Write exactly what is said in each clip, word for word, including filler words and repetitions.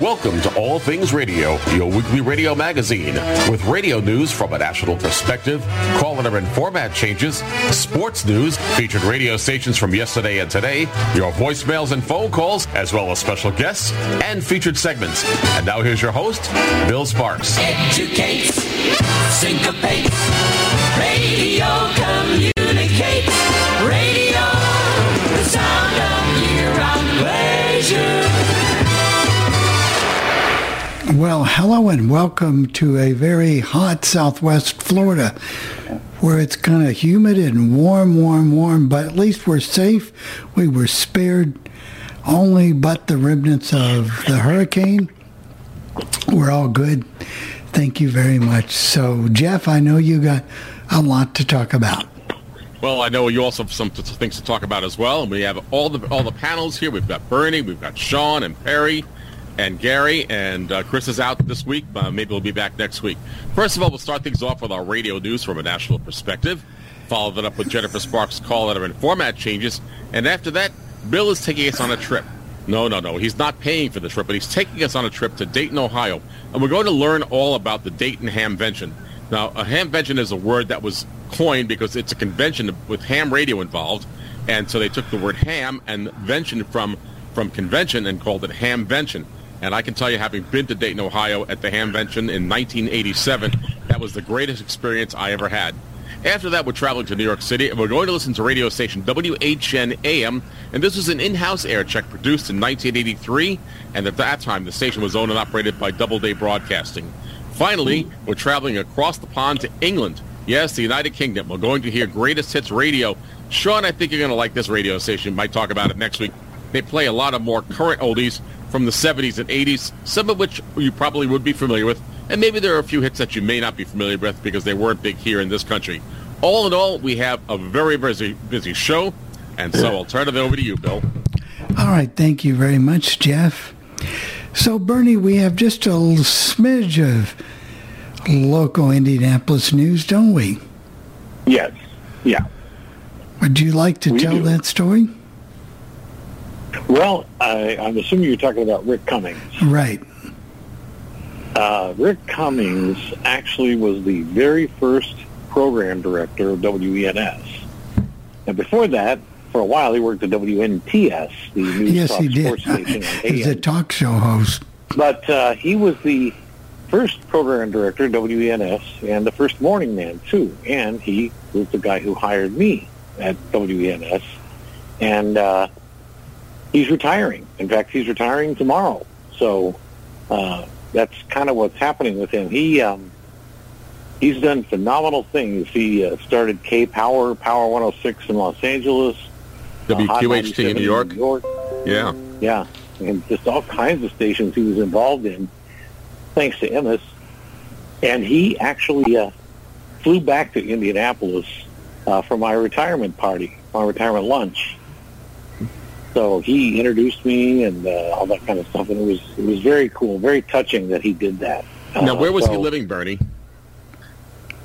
Welcome to All Things Radio, your weekly radio magazine, with radio news from a national perspective, caller and format changes, sports news, featured radio stations from yesterday and today, your voicemails and phone calls, as well as special guests and featured segments. And now here's your host, Bill Sparks. Educate, syncopate, radio communicate, radio, the sound of year-round pleasure. Well, hello and welcome to a very hot Southwest Florida where it's kind of humid and warm, warm, warm, but at least we're safe. We were spared only but the remnants of the hurricane. We're all good. Thank you very much. So, Jeff, I know you got a lot to talk about. Well, I know you also have some things to talk about as well. And we have all the all the panels here. We've got Bernie, we've got Sean and Perry. And Gary, and uh, Chris is out this week. Uh, maybe we'll be back next week. First of all, we'll start things off with our radio news from a national perspective. Follow that up with Jennifer Sparks' call letter and format changes. And after that, Bill is taking us on a trip. No, no, no. He's not paying for the trip, but he's taking us on a trip to Dayton, Ohio. And we're going to learn all about the Dayton Hamvention. Now, a hamvention is a word that was coined because it's a convention with ham radio involved. And so they took the word ham and vention from, from convention and called it hamvention. And I can tell you, having been to Dayton, Ohio at the Hamvention in nineteen eighty-seven, that was the greatest experience I ever had. After that, we're traveling to New York City, and we're going to listen to radio station W H N A M. And this was an in-house air check produced in nineteen eighty-three. And at that time, the station was owned and operated by Doubleday Broadcasting. Finally, we're traveling across the pond to England. Yes, the United Kingdom. We're going to hear Greatest Hits Radio. Sean, I think you're going to like this radio station. We might talk about it next week. They play a lot of more current oldies from the seventies and eighties, some of which you probably would be familiar with, and maybe there are a few hits that you may not be familiar with because they weren't big here in this country. All in all, we have a very busy, busy show, and so I'll turn it over to you, Bill. All right, thank you very much, Jeff. So, Bernie, we have just a little smidge of local Indianapolis news, don't we? Yes, yeah. Would you like to we tell do. that story? Well, I, I'm assuming you're talking about Rick Cummings. Right. Uh, Rick Cummings actually was the very first program director of W E N S. And before that, for a while, he worked at W N T S, the news yes, talk sports station. He's a talk show host. But uh, he was the first program director of W E N S and the first morning man, too. And he was the guy who hired me at W E N S. And... Uh, He's retiring. In fact, he's retiring tomorrow. So uh, that's kind of what's happening with him. He um, he's done phenomenal things. He uh, started K Power, Power one oh six in Los Angeles, W Q H T uh, in New York. New York. Yeah, yeah, and just all kinds of stations he was involved in, thanks to Emmis. And he actually uh, flew back to Indianapolis uh, for my retirement party, my retirement lunch. So he introduced me and uh, all that kind of stuff, and it was it was very cool, very touching that he did that. Uh, now, where was so he living, Bernie?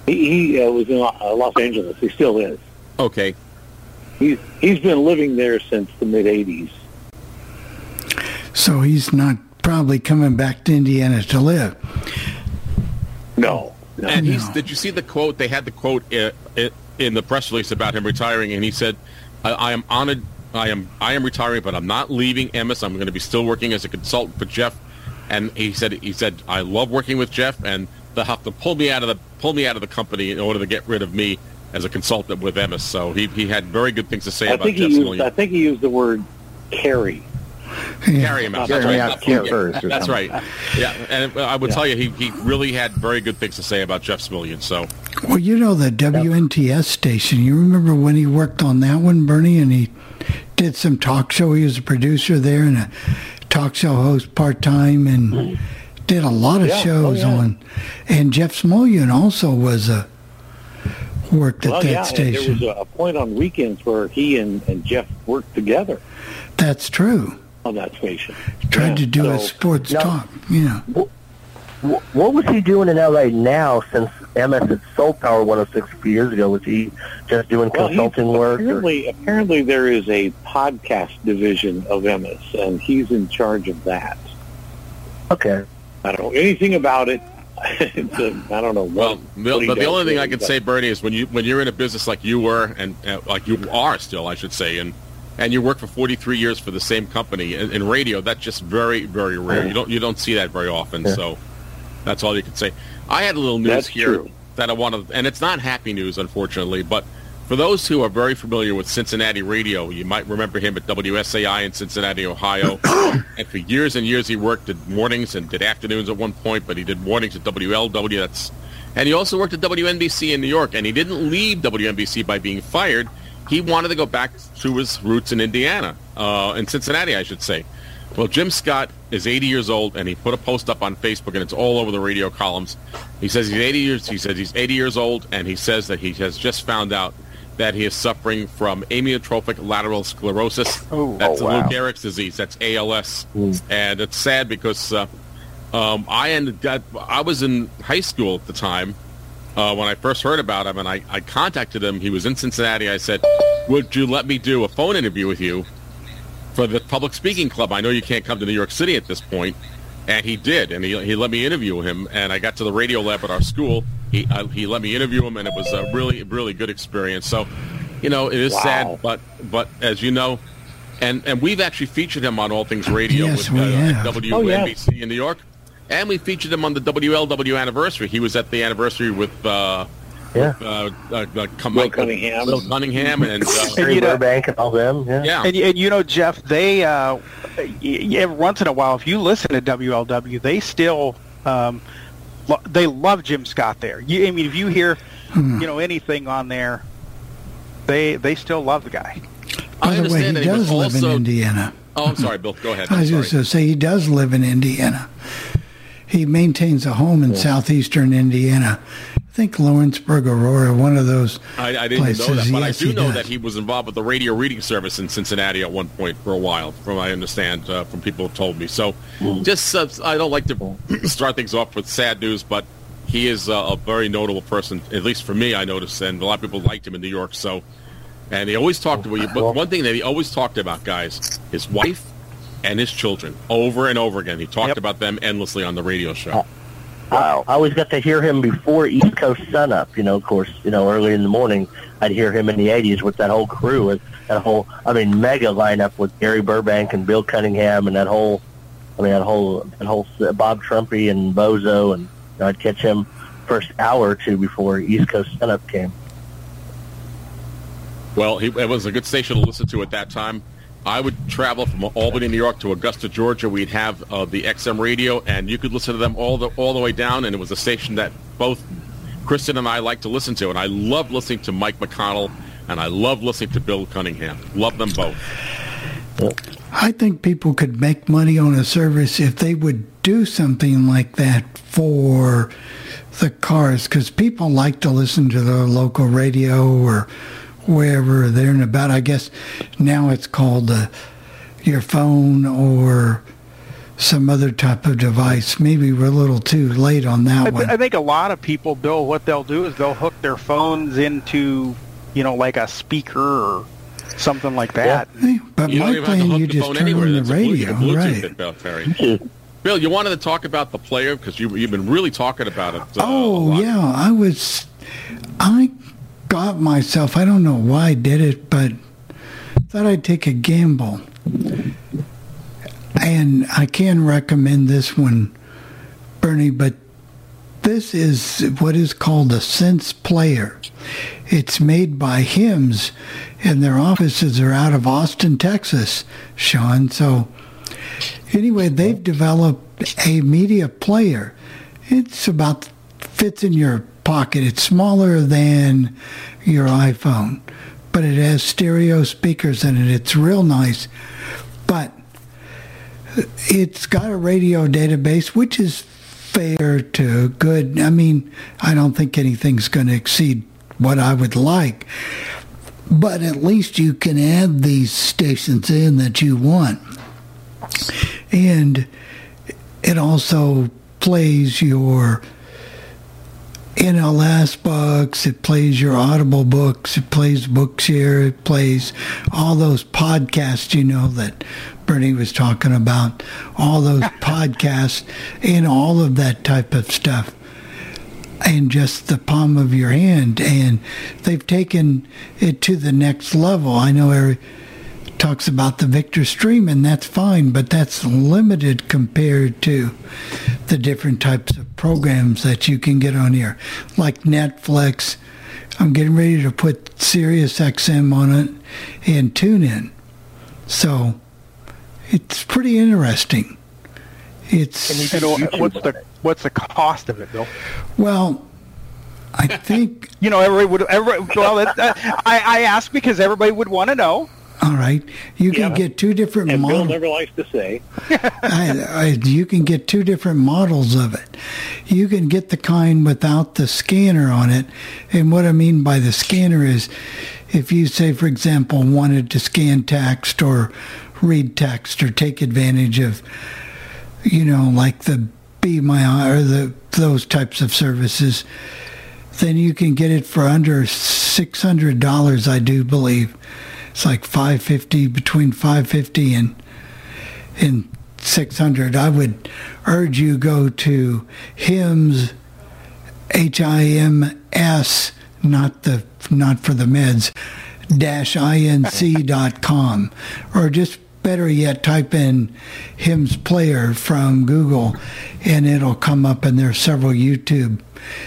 He, he uh, was in Los Angeles. He still is. Okay. He's he's been living there since the mid eighties. So he's not probably coming back to Indiana to live. No. no and no. He's, did you see the quote? They had the quote in the press release about him retiring, and he said, "I, I am honored." I am I am retiring, but I'm not leaving Emmis. I'm going to be still working as a consultant for Jeff. And he said he said I love working with Jeff, and they'll have to pull me out of the pull me out of the company in order to get rid of me as a consultant with Emmis. So he he had very good things to say I about think Jeff. He used, I think he used the word carry. Yeah. Carry him out. That's right. Out first That's something. right. Yeah, and I would yeah. tell you he, he really had very good things to say about Jeff Smulyan. So. Well, you know the W N T S station. You remember when he worked on that one, Bernie, and he did some talk show. He was a producer there and a talk show host part time, and did a lot of yeah. shows oh, yeah. on. And Jeff Smulyan also was a worked at well, that yeah, station. There was a point on weekends where he and, and Jeff worked together. That's true. On that station. Tried yeah. to do so, a sports now, talk, yeah. Well, what was he doing in L A now since Emmis had sold Power one oh six a few years ago? Was he just doing well, consulting work? Apparently, or? apparently there is a podcast division of Emmis, and he's in charge of that. Okay. I don't know anything about it. it's a, I don't know. Well, what, what but the only thing I can say, Bernie, is when, you, when you're in a business like you were, and uh, like you are still, I should say, and and you work for forty-three years for the same company, in, in radio, that's just very, very rare. You don't, you don't see that very often, yeah. so... That's all you can say. I had a little news That's here true. that I want to, and it's not happy news, unfortunately, but for those who are very familiar with Cincinnati radio, you might remember him at W S A I in Cincinnati, Ohio. And for years and years he worked, did mornings and did afternoons at one point, but he did mornings at W L W. That's, and he also worked at W N B C in New York, and he didn't leave W N B C by being fired. He wanted to go back to his roots in Indiana, uh, in Cincinnati, I should say. Well, Jim Scott is eighty years old, and he put a post up on Facebook, and it's all over the radio columns. He says he's eighty years. He says he's eighty years old, and he says that he has just found out that he is suffering from amyotrophic lateral sclerosis. Oh, that's oh, wow. Lou Gehrig's disease. That's A L S, mm. and it's sad because uh, um, I ended up, I was in high school at the time uh, when I first heard about him, and I, I contacted him. He was in Cincinnati. I said, "Would you let me do a phone interview with you?" For the public speaking club, I know you can't come to New York City at this point, and he did, and he he let me interview him, and I got to the radio lab at our school. He I, he let me interview him, and it was a really really good experience. So, you know, it is wow. sad, but but as you know, and and we've actually featured him on All Things Radio yes, with uh, at W N B C oh, yeah. in New York, and we featured him on the W L W anniversary. He was at the anniversary with. Uh, Yeah, uh, uh, uh, Cunningham, Will Cunningham, Will Cunningham and, uh, and you know, Burbank and all them. Yeah, yeah. And, and you know, Jeff, they uh, once in a while, if you listen to W L W, they still um, lo- they love Jim Scott there. You, I mean, if you hear hmm. you know anything on there, they they still love the guy. By I the way, he that does he live also, in Indiana. Oh, I'm sorry, Bill. Go ahead. I was just going to say he does live in Indiana. He maintains a home in yeah. southeastern Indiana. I think Lawrenceburg, Aurora, one of those I, I didn't places. know that, but yes, I do know does. that he was involved with the radio reading service in Cincinnati at one point for a while, from I understand, uh, from people who have told me. So mm. just uh, I don't like to start things off with sad news, but he is uh, a very notable person, at least for me, I noticed, and a lot of people liked him in New York. So, and he always talked about, oh, but one thing that he always talked about, guys, his wife and his children, over and over again. He talked yep. about them endlessly on the radio show. Oh. Wow. I always got to hear him before East Coast sunup, you know, of course, you know, early in the morning. I'd hear him in the eighties with that whole crew, and that whole, I mean, mega lineup with Gary Burbank and Bill Cunningham and that whole, I mean, that whole, that whole uh, Bob Trumpy and Bozo, and you know, I'd catch him first hour or two before East Coast sunup came. Well, he, it was a good station to listen to at that time. I would travel from Albany, New York, to Augusta, Georgia. We'd have uh, the X M radio, and you could listen to them all the all the way down. And it was a station that both Kristen and I liked to listen to. And I loved listening to Mike McConnell, and I loved listening to Bill Cunningham. Love them both. I think people could make money on a service if they would do something like that for the cars, because people like to listen to their local radio or wherever they're in about. I guess now it's called uh, your phone or some other type of device. Maybe we're a little too late on that I, one. I think a lot of people, Bill, what they'll do is they'll hook their phones into, you know, like a speaker or something like that. Yeah. But you my plan, you just turn anywhere. on That's the radio, Bluetooth, right? Bluetooth, Bill, Terry. Bill, you wanted to talk about the player because you, you've been really talking about it. Uh, oh, yeah. I was... I... got myself, I don't know why I did it, but thought I'd take a gamble. And I can recommend this one, Bernie, but this is what is called a Sense Player. It's made by Hims, and their offices are out of Austin, Texas, Sean. So anyway, they've developed a media player. It's about, fits in your pocket. It's smaller than your iPhone, but it has stereo speakers in it. It's real nice, but it's got a radio database, which is fair to good. I mean, I don't think anything's going to exceed what I would like. But at least you can add these stations in that you want. And it also plays your N L S books, it plays your Audible books, it plays Bookshare, it plays all those podcasts, you know, that Bernie was talking about, all those podcasts and all of that type of stuff. And just the palm of your hand, and they've taken it to the next level. I know every talks about the Victor Stream, and that's fine, but that's limited compared to the different types of programs that you can get on here, like Netflix. I'm getting ready to put Sirius X M on it and TuneIn, so it's pretty interesting. It's and you can, you know, what's the what's the cost of it, Bill? Well, I think you know everybody would. Everybody, well, it, uh, I I ask because everybody would want to know. All right, you can yeah. get two different and models. Bill never likes to say. I, I, you can get two different models of it. You can get the kind without the scanner on it, and what I mean by the scanner is, if you say, for example, wanted to scan text or read text or take advantage of, you know, like the Be My Eye or the those types of services, then you can get it for under six hundred dollars, I do believe. It's like five fifty, between five fifty and and six hundred. I would urge you go to Hims, H I M S, not the not for the meds, dash inc dot com, or just better yet, type in Hims Player from Google, and it'll come up. And there's several YouTube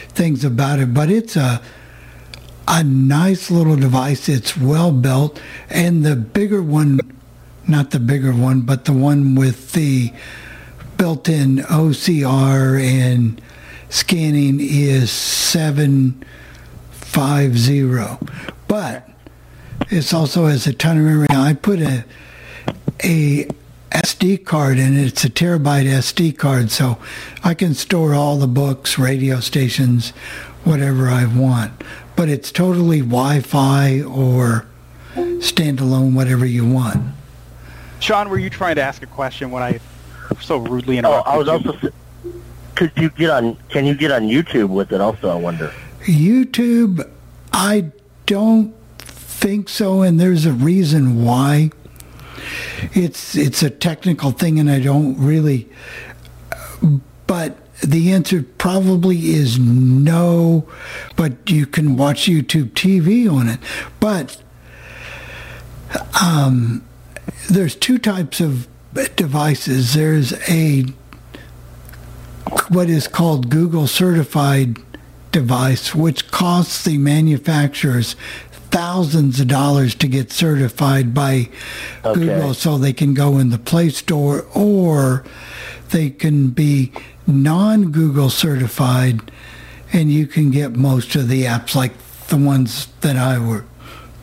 things about it, but it's a a nice little device. It's well built, and the bigger one, not the bigger one, but the one with the built-in O C R and scanning is seven fifty. But it also has a ton of memory. I put a a S D card in it. It's a terabyte S D card, so I can store all the books, radio stations, whatever I want. But it's totally Wi-Fi or standalone, whatever you want. Sean, were you trying to ask a question when I so rudely interrupted? Oh, I was also. Could you get on? Can you get on YouTube with it? Also, I wonder. YouTube, I don't think so, and there's a reason why. It's it's a technical thing, and I don't really. But the answer probably is no, but you can watch YouTube T V on it. But um, there's two types of devices. There's a what is called Google Certified device, which costs the manufacturers thousands of dollars to get certified by okay. Google, so they can go in the Play Store, or they can be non-Google certified, and you can get most of the apps like the ones that I were,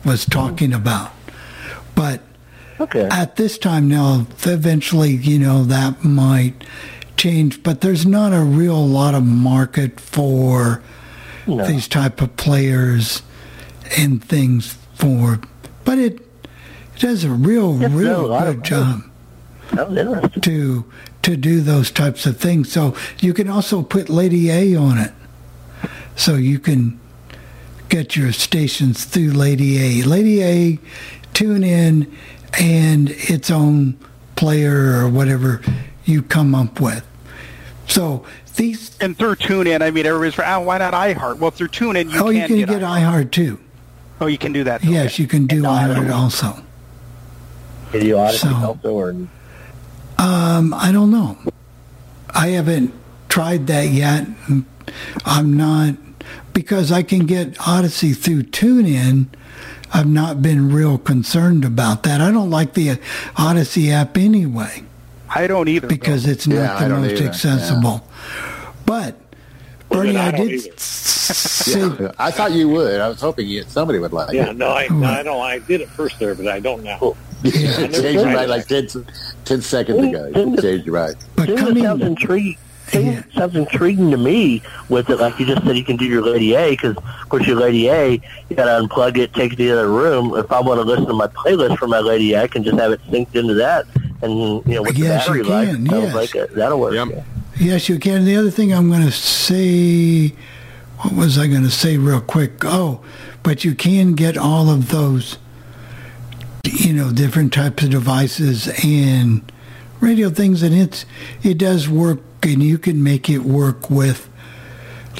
was talking about. But okay. at this time now, eventually, you know, that might change, but there's not a real lot of market for no. these type of players and things for, but it it does a real, it's real no, good job to to do those types of things. So you can also put Lady A on it, so you can get your stations through Lady A. Lady A, TuneIn, and its own player or whatever you come up with. So these and through TuneIn, I mean, everybody's for oh, why not iHeart? Well, through TuneIn, you oh, can, you can get, get iHeart. iHeart too. Oh, you can do that. Though. Yes, you can do iHeart also. Can you Odyssey so, also or? Um, I don't know. I haven't tried that yet. I'm not, because I can get Odyssey through TuneIn. I've not been real concerned about that. I don't like the Odyssey app anyway. I don't either. Because though. It's not yeah, the most either. accessible. Yeah. But, well, Bernie, I, I did say... Yeah. I thought you would. I was hoping you, somebody would like yeah, it. Yeah, no, I, no, I don't. I did it first there, but I don't now. Cool. Yeah, I changed your mind like ten, ten seconds ago. You changed your mind. But coming, yeah. sounds intriguing to me with it. Like you just said, you can do your Lady A, because, of course, your Lady A, you got to unplug it, take it to the other room. If I want to listen to my playlist for my Lady A, I can just have it synced into that. And, you know, with yes, the battery life, yes. like a, that'll work. Yep. Yeah. Yes, you can. The other thing I'm going to say, what was I going to say real quick? Oh, but you can get all of those, you know, different types of devices and radio things, and it's it does work, and you can make it work with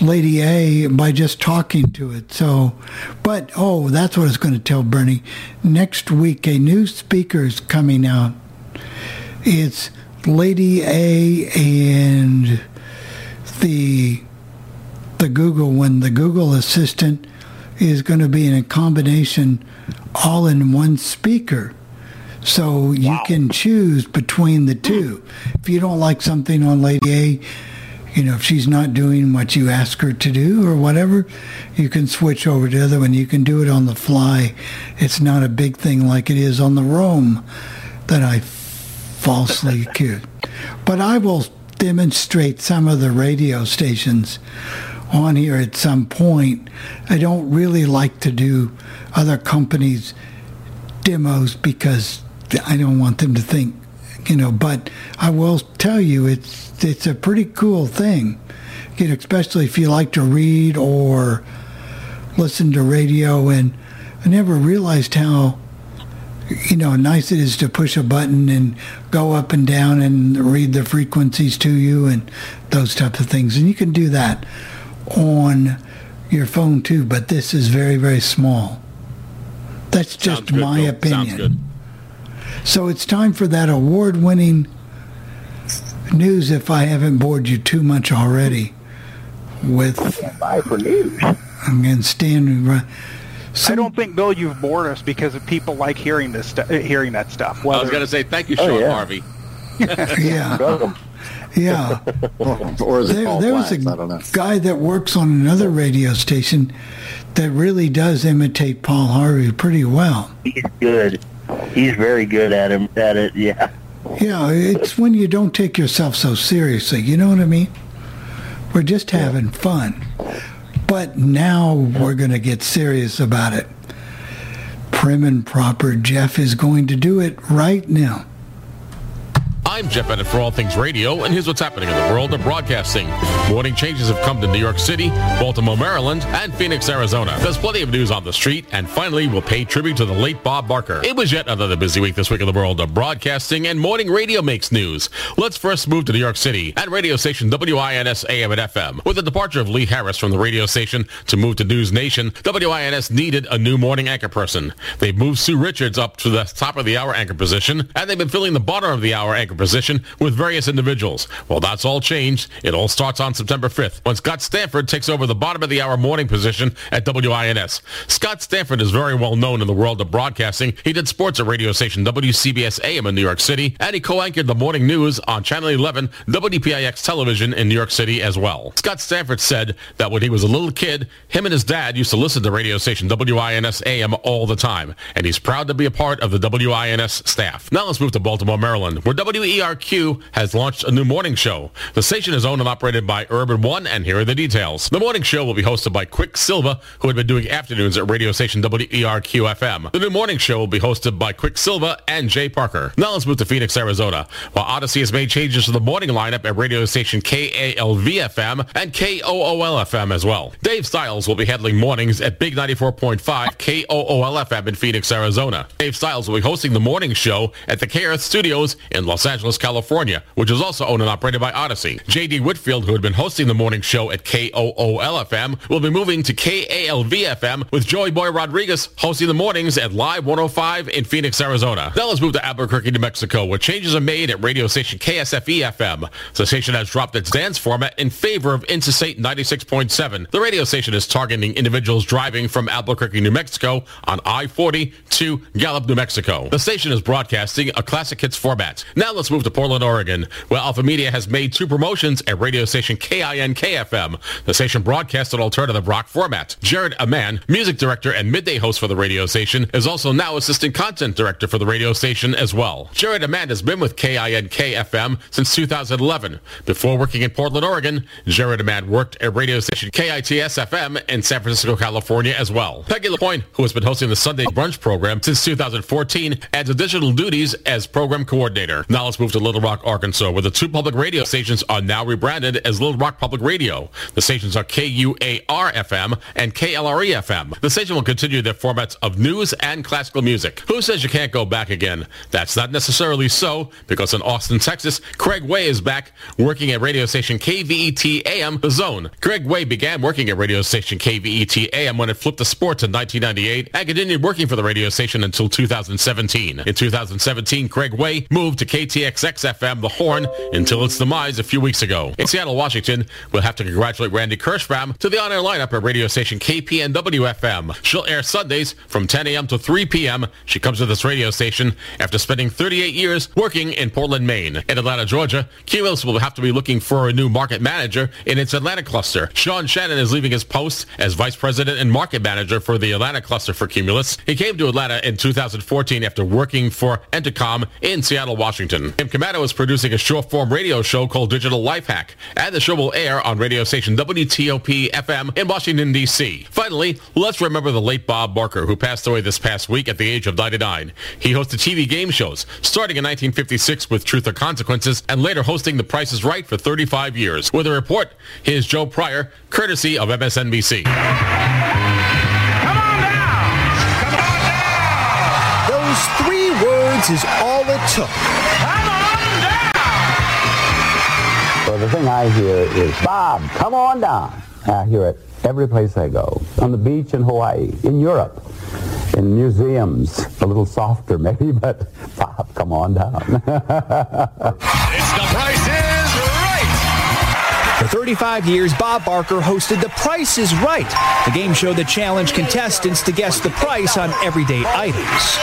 Lady A by just talking to it. So, but, oh, that's what I was going to tell Bernie. Next week, a new speaker is coming out. It's Lady A and the the Google one. The Google Assistant is going to be in a combination all in one speaker. So you wow. can choose between the two. If you don't like something on Lady A, you know, if she's not doing what you ask her to do or whatever, you can switch over to the other one. You can do it on the fly. It's not a big thing like it is on the Roam that I falsely accused. But I will demonstrate some of the radio stations on here at some point. I don't really like to do other companies' demos because I don't want them to think, you know, but I will tell you it's it's a pretty cool thing, you know, especially if you like to read or listen to radio. And I never realized how, you know, nice it is to push a button and go up and down and read the frequencies to you and those types of things. And you can do that on your phone too, but this is very, very small. That's just good, my Bill. Opinion. So it's time for that award-winning news, if I haven't bored you too much already. With buy for news. I'm going to stand right. So, I don't think, Bill, you've bored us because people like hearing this, stu- hearing that stuff. Whether, I was going to say, thank you, Sean oh, yeah. Harvey. yeah, yeah. or is it there there was a guy that works on another radio station that really does imitate Paul Harvey pretty well. He's good. He's very good at him at it. Yeah. Yeah, it's when you don't take yourself so seriously. You know what I mean? We're just having yeah. fun. But now we're going to get serious about it. Prim and proper Jeff is going to do it right now. I'm Jeff Bennett for All Things Radio, and here's what's happening in the world of broadcasting. Morning changes have come to New York City, Baltimore, Maryland, and Phoenix, Arizona. There's plenty of news on the street, and finally, we'll pay tribute to the late Bob Barker. It was yet another busy week this week in the world of broadcasting, and morning radio makes news. Let's first move to New York City and radio station W I N S A M and F M. With the departure of Lee Harris from the radio station to move to News Nation, W I N S needed a new morning anchor person. They've moved Sue Richards up to the top of the hour anchor position, and they've been filling the bottom of the hour anchor position with various individuals. Well, that's all changed. It all starts on September fifth when Scott Stanford takes over the bottom of the hour morning position at W I N S. Scott Stanford is very well known in the world of broadcasting. He did sports at radio station W C B S A M in New York City, and he co-anchored the morning news on Channel eleven W P I X television in New York City as well. Scott Stanford said that when he was a little kid, him and his dad used to listen to radio station W I N S A M all the time, and he's proud to be a part of the W I N S staff. Now let's move to Baltimore, Maryland, where W E R Q has launched a new morning show. The station is owned and operated by Urban One, and here are the details. The morning show will be hosted by Quicksilva, who had been doing afternoons at radio station W E R Q F M. The new morning show will be hosted by Quicksilva and Jay Parker. Now let's move to Phoenix, Arizona, while Odyssey has made changes to the morning lineup at radio station K A L V F M and K O O L F M as well. Dave Styles will be handling mornings at Big ninety-four point five K O O L F M in Phoenix, Arizona. Dave Styles will be hosting the morning show at the K-Earth Studios in Los Angeles, California, which is also owned and operated by Odyssey. J D. Whitfield, who had been hosting the morning show at K O O L F M, will be moving to K A L V F M, with Joey Boy Rodriguez hosting the mornings at Live one oh five in Phoenix, Arizona. Now let's move to Albuquerque, New Mexico, where changes are made at radio station K S F E F M. The station has dropped its dance format in favor of Interstate ninety-six point seven. The radio station is targeting individuals driving from Albuquerque, New Mexico on I forty to Gallup, New Mexico. The station is broadcasting a classic hits format. Now let's Let's move to Portland, Oregon, where Alpha Media has made two promotions at radio station K I N K F M. The station broadcasts an alternative rock format. Jared Aman, music director and midday host for the radio station, is also now assistant content director for the radio station as well. Jared Aman has been with K I N K F M since two thousand eleven. Before working in Portland, Oregon, Jared Aman worked at radio station K I T S F M in San Francisco, California as well. Peggy LaPointe, who has been hosting the Sunday Brunch program since two thousand fourteen, adds additional duties as program coordinator. Now let's move to Little Rock, Arkansas, where the two public radio stations are now rebranded as Little Rock Public Radio. The stations are K U A R F M and K L R E F M. The station will continue their formats of news and classical music. Who says you can't go back again? That's not necessarily so, because in Austin, Texas, Craig Way is back working at radio station K V E T A M, The Zone. Craig Way began working at radio station K V E T A M when it flipped the sports in nineteen ninety-eight and continued working for the radio station until two thousand seventeen. In two thousand seventeen, Craig Way moved to K T X X F M, The Horn, until its demise a few weeks ago. In Seattle, Washington, we'll have to congratulate Randy Kirschbaum to the on-air lineup at radio station K P N W F M. She'll air Sundays from ten a.m. to three p.m. She comes to this radio station after spending thirty-eight years working in Portland, Maine. In Atlanta, Georgia, Cumulus will have to be looking for a new market manager in its Atlanta cluster. Sean Shannon is leaving his post as vice president and market manager for the Atlanta cluster for Cumulus. He came to Atlanta in two thousand fourteen after working for Entercom in Seattle, Washington. Jim Camato is producing a short-form radio show called Digital Lifehack, and the show will air on radio station W T O P F M in Washington, D C. Finally, let's remember the late Bob Barker, who passed away this past week at the age of ninety-nine. He hosted T V game shows, starting in nineteen fifty-six with Truth or Consequences, and later hosting The Price is Right for thirty-five years. With a report, here's Joe Pryor, courtesy of M S N B C. Come on down! Come on down! Those three words is all it took. Come on down! Well, the thing I hear is, Bob, come on down. I hear it every place I go, on the beach in Hawaii, in Europe, in museums, a little softer maybe, but Bob, come on down. It's The Price is Right! For thirty-five years, Bob Barker hosted The Price is Right, the game show that challenged contestants to guess the price on everyday items.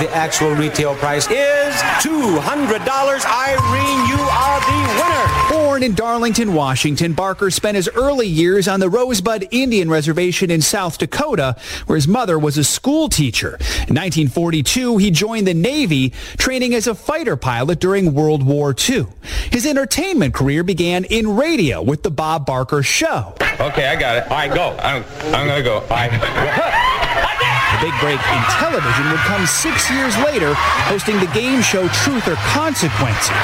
The actual retail price is two hundred dollars. Irene, you are the winner! Born in Darlington, Washington, Barker spent his early years on the Rosebud Indian Reservation in South Dakota, where his mother was a school teacher. In nineteen forty-two, he joined the Navy, training as a fighter pilot during World War Two. His entertainment career began in radio with The Bob Barker Show. Okay, I got it. All right, go. I'm, I'm going to go. All right. The big break in television would come six years later, hosting the game show Truth or Consequences.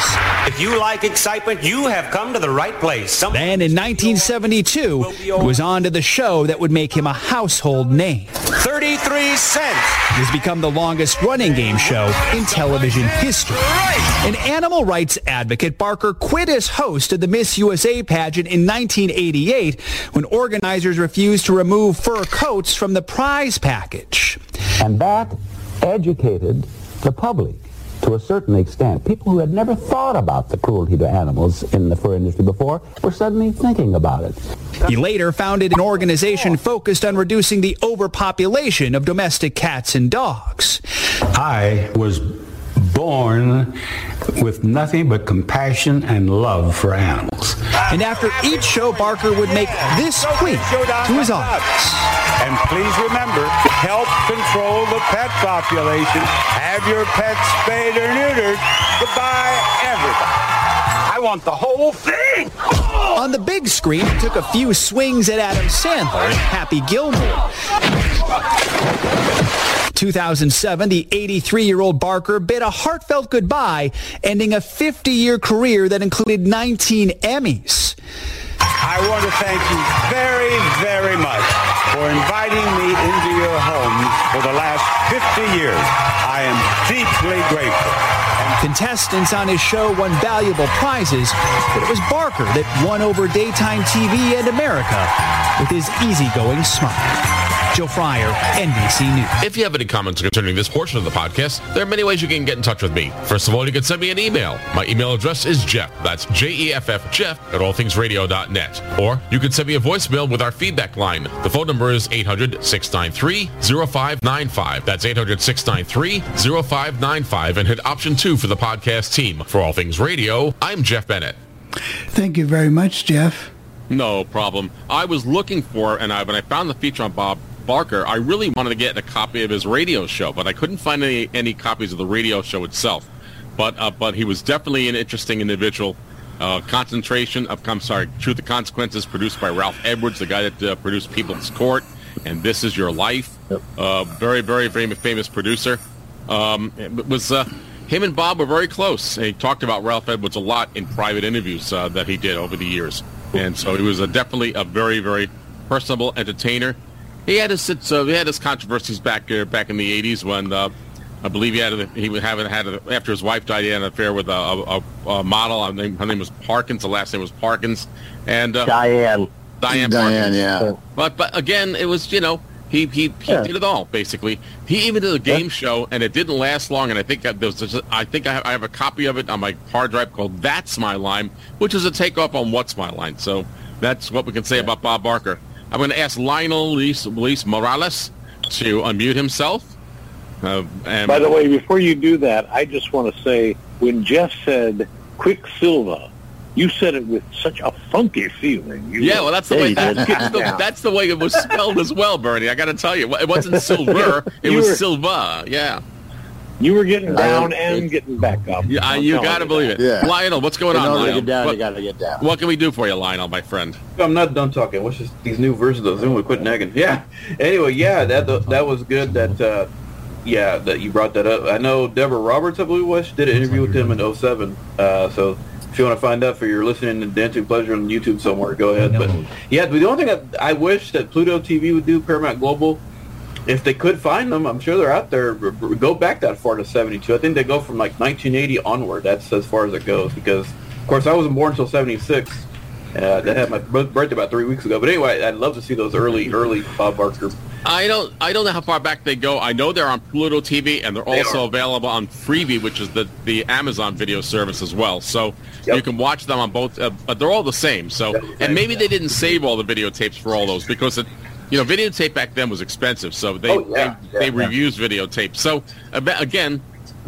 If you like excitement, you have come to the right place. Some- then in nineteen seventy-two, he was on to the show that would make him a household name. thirty-three cents. It has become the longest-running game show in television history. Right. An animal rights advocate, Barker quit as host of the Miss U S A pageant in nineteen eighty-eight when organizers refused to remove fur coats from the prize package. And that educated the public to a certain extent. People who had never thought about the cruelty to animals in the fur industry before were suddenly thinking about it. He later founded an organization focused on reducing the overpopulation of domestic cats and dogs. I was born with nothing but compassion and love for animals. And after each show, Barker would make this plea to his audience. And please remember, help control the pet population. Have your pets spayed or neutered. Goodbye, everybody. I want the whole thing! Oh! On the big screen, he took a few swings at Adam Sandler and Happy Gilmore. two thousand seven, the eighty-three-year-old Barker bid a heartfelt goodbye, ending a fifty-year career that included nineteen Emmys. I want to thank you very, very much for inviting me into your homes for the last fifty years. I am deeply grateful. Contestants on his show won valuable prizes, but it was Barker that won over daytime T V and America with his easygoing smile. Joe Fryer, N B C News. If you have any comments concerning this portion of the podcast, there are many ways you can get in touch with me. First of all, you can send me an email. My email address is Jeff. That's J E F F, Jeff, at all things radio dot net. Or you can send me a voicemail with our feedback line. The phone number is eight hundred, six nine three, zero five nine five. That's eight hundred, six nine three, zero five nine five. And hit option two for the podcast team. For All Things Radio, I'm Jeff Bennett. Thank you very much, Jeff. No problem. I was looking for, and I, when I found the feature on Bob Barker, I really wanted to get a copy of his radio show, but I couldn't find any, any copies of the radio show itself. But uh, but he was definitely an interesting individual. Uh, concentration of, I'm sorry, Truth or Consequences, produced by Ralph Edwards, the guy that uh, produced People's Court, and This Is Your Life. Yep. Uh, very, very, very famous producer. Um, it was... Uh, Him and Bob were very close. He talked about Ralph Edwards a lot in private interviews uh, that he did over the years. And so he was a, definitely a very, very personable entertainer. He had his uh, he had his controversies back uh, back in the eighties when uh, I believe he had a, he was having had a, after his wife died, he had an affair with a, a, a model. Her name, her name was Parkins. The last name was Parkins. And uh, Diane. Diane. Diane. Parkins. Yeah. But but again, it was, you know. He he, he yeah. did it all, basically. He even did a game yeah. show, and it didn't last long. And I think I, there was just, I think I have, I have a copy of it on my hard drive called "That's My Line," which is a takeoff on "What's My Line." So that's what we can say yeah. about Bob Barker. I'm going to ask Lionel Luis, Luis Morales to unmute himself. Uh, and by the way, before you do that, I just want to say when Jeff said "Quicksilva," you said it with such a funky feeling. You yeah, well, that's the way that, that's, the, that's the way it was spelled as well, Bernie. I got to tell you, it wasn't Silver; it you was were, Silva. Yeah, you were getting down and getting back up. Yeah, you got to believe that. it. Yeah. Lionel, what's going you on? Lionel? Get down, what, you got to get down. What can we do for you, Lionel, my friend? I'm not done talking. What's just these new versions of Zoom? We quit nagging. Yeah. Anyway, yeah, that that was good. That. Uh, yeah, that you brought that up. I know Deborah Roberts, I believe it was, she did an interview with him in oh seven. Uh, so. If you want to find out for your listening and dancing pleasure on YouTube somewhere, go ahead. But yeah, the only thing I, I wish that Pluto T V would do, Paramount Global, if they could find them, I'm sure they're out there. Go back that far to seventy-two. I think they go from like nineteen eighty onward. That's as far as it goes because, of course, I wasn't born until seventy-six. Uh, that had my birthday about three weeks ago. But anyway, I'd love to see those early, early Bob Barker. I don't, I don't know how far back they go. I know they're on Pluto T V, and they're they also are. available on Freevee, which is the, the Amazon video service as well. So yep. you can watch them on both. Uh, but they're all the same. So and maybe they didn't save all the videotapes for all those because it, you know, videotape back then was expensive. So they oh, yeah. they, yeah, they yeah. reused videotape. So again.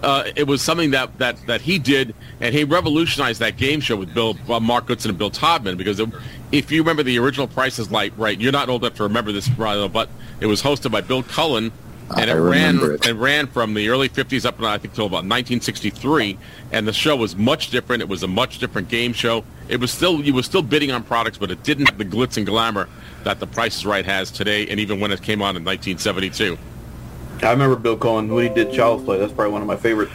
Uh, it was something that, that, that he did, and he revolutionized that game show with Bill uh, Mark Goodson and Bill Todman, because it, if you remember the original Price is Right, right, you're not old enough to remember this, but it was hosted by Bill Cullen, and I it ran it. it ran from the early fifties up, I think, till about nineteen sixty-three, and the show was much different. It was a much different game show. It was still You were still bidding on products, but it didn't have the glitz and glamour that the Price is Right has today, and even when it came on in nineteen seventy-two. I remember Bill Cullen when he did Child's Play. That's probably one of my favorite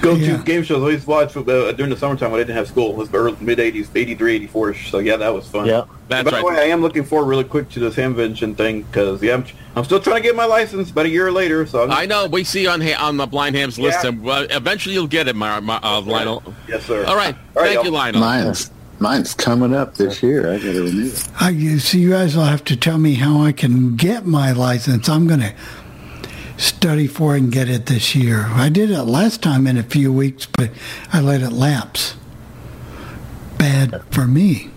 go-to yeah. game shows I always watched uh, during the summertime when I didn't have school. It was the mid-eighties, eighty-three, eighty-four. So, yeah, that was fun. Yeah, that's by right. the way, I am looking forward really quick to this Hamvention thing because, yeah, I'm, I'm still trying to get my license about a year later. So I'm I know. We see on on the Blind Hams list, yeah. and uh, eventually you'll get it, my, my, uh, Lionel. Yes, sir. All right. All right Thank y'all. you, Lionel. Mine's, mine's coming up this year. I got to renew it. I, so you guys will have to tell me how I can get my license. I'm going to study for and get it this year. I did it last time in a few weeks, but I let it lapse. Bad for me.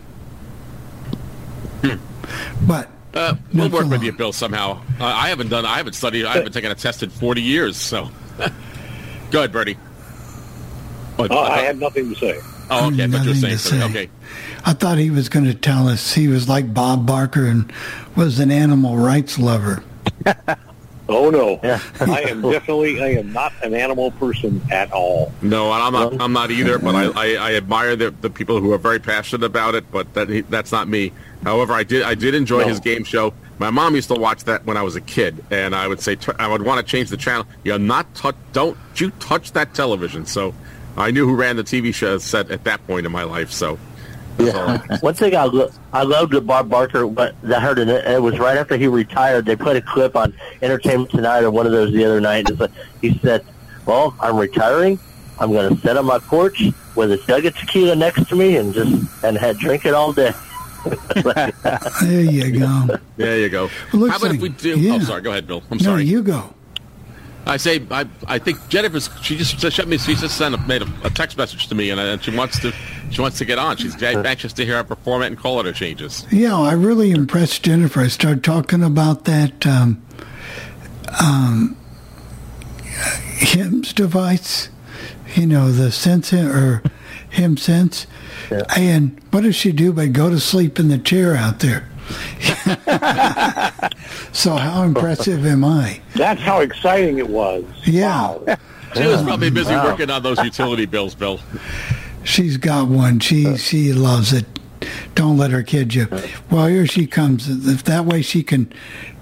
Hmm. But uh, we'll work with you, Bill. Somehow, uh, I haven't done. I haven't studied. I haven't taken a test in forty years. So, go ahead, Bernie. Oh, oh, I have nothing to say. Oh, okay. But you're saying something. Okay. I thought he was going to tell us he was like Bob Barker and was an animal rights lover. Oh no! Yeah. I am definitely I am not an animal person at all. No, I'm not. I'm not either. But I, I, I admire the, the people who are very passionate about it. But that that's not me. However, I did I did enjoy no. his game show. My mom used to watch that when I was a kid, and I would say I would want to change the channel. You're not touch. Don't you touch that television? So I knew who ran the T V show set at that point in my life. So. Yeah. One thing I lo- I loved with Bob Barker, but I heard it, it was right after he retired. They played a clip on Entertainment Tonight or one of those the other night. And he said, "Well, I'm retiring. I'm going to sit on my porch with a jug of tequila next to me and just and had drink it all day." There you go. There you go. Well, how about like, if we do? Yeah. Oh, sorry. Go ahead, Bill. I'm no, sorry. You go. I say I. I think Jennifer's. She just sent me. She just sent a, made a, a text message to me, and, and she wants to. She wants to get on. She's anxious to hear our format and call it or changes. Yeah, I really impressed Jennifer. I started talking about that um, um, H I M S device. You know, the sense or him sense. Yeah. And what does she do but go to sleep in the chair out there? So how impressive am I? That's how exciting it was. Yeah. Wow. She was probably busy wow. working on those utility bills, Bill. She's got one. She she loves it. Don't let her kid you. Well, here she comes. If that way she can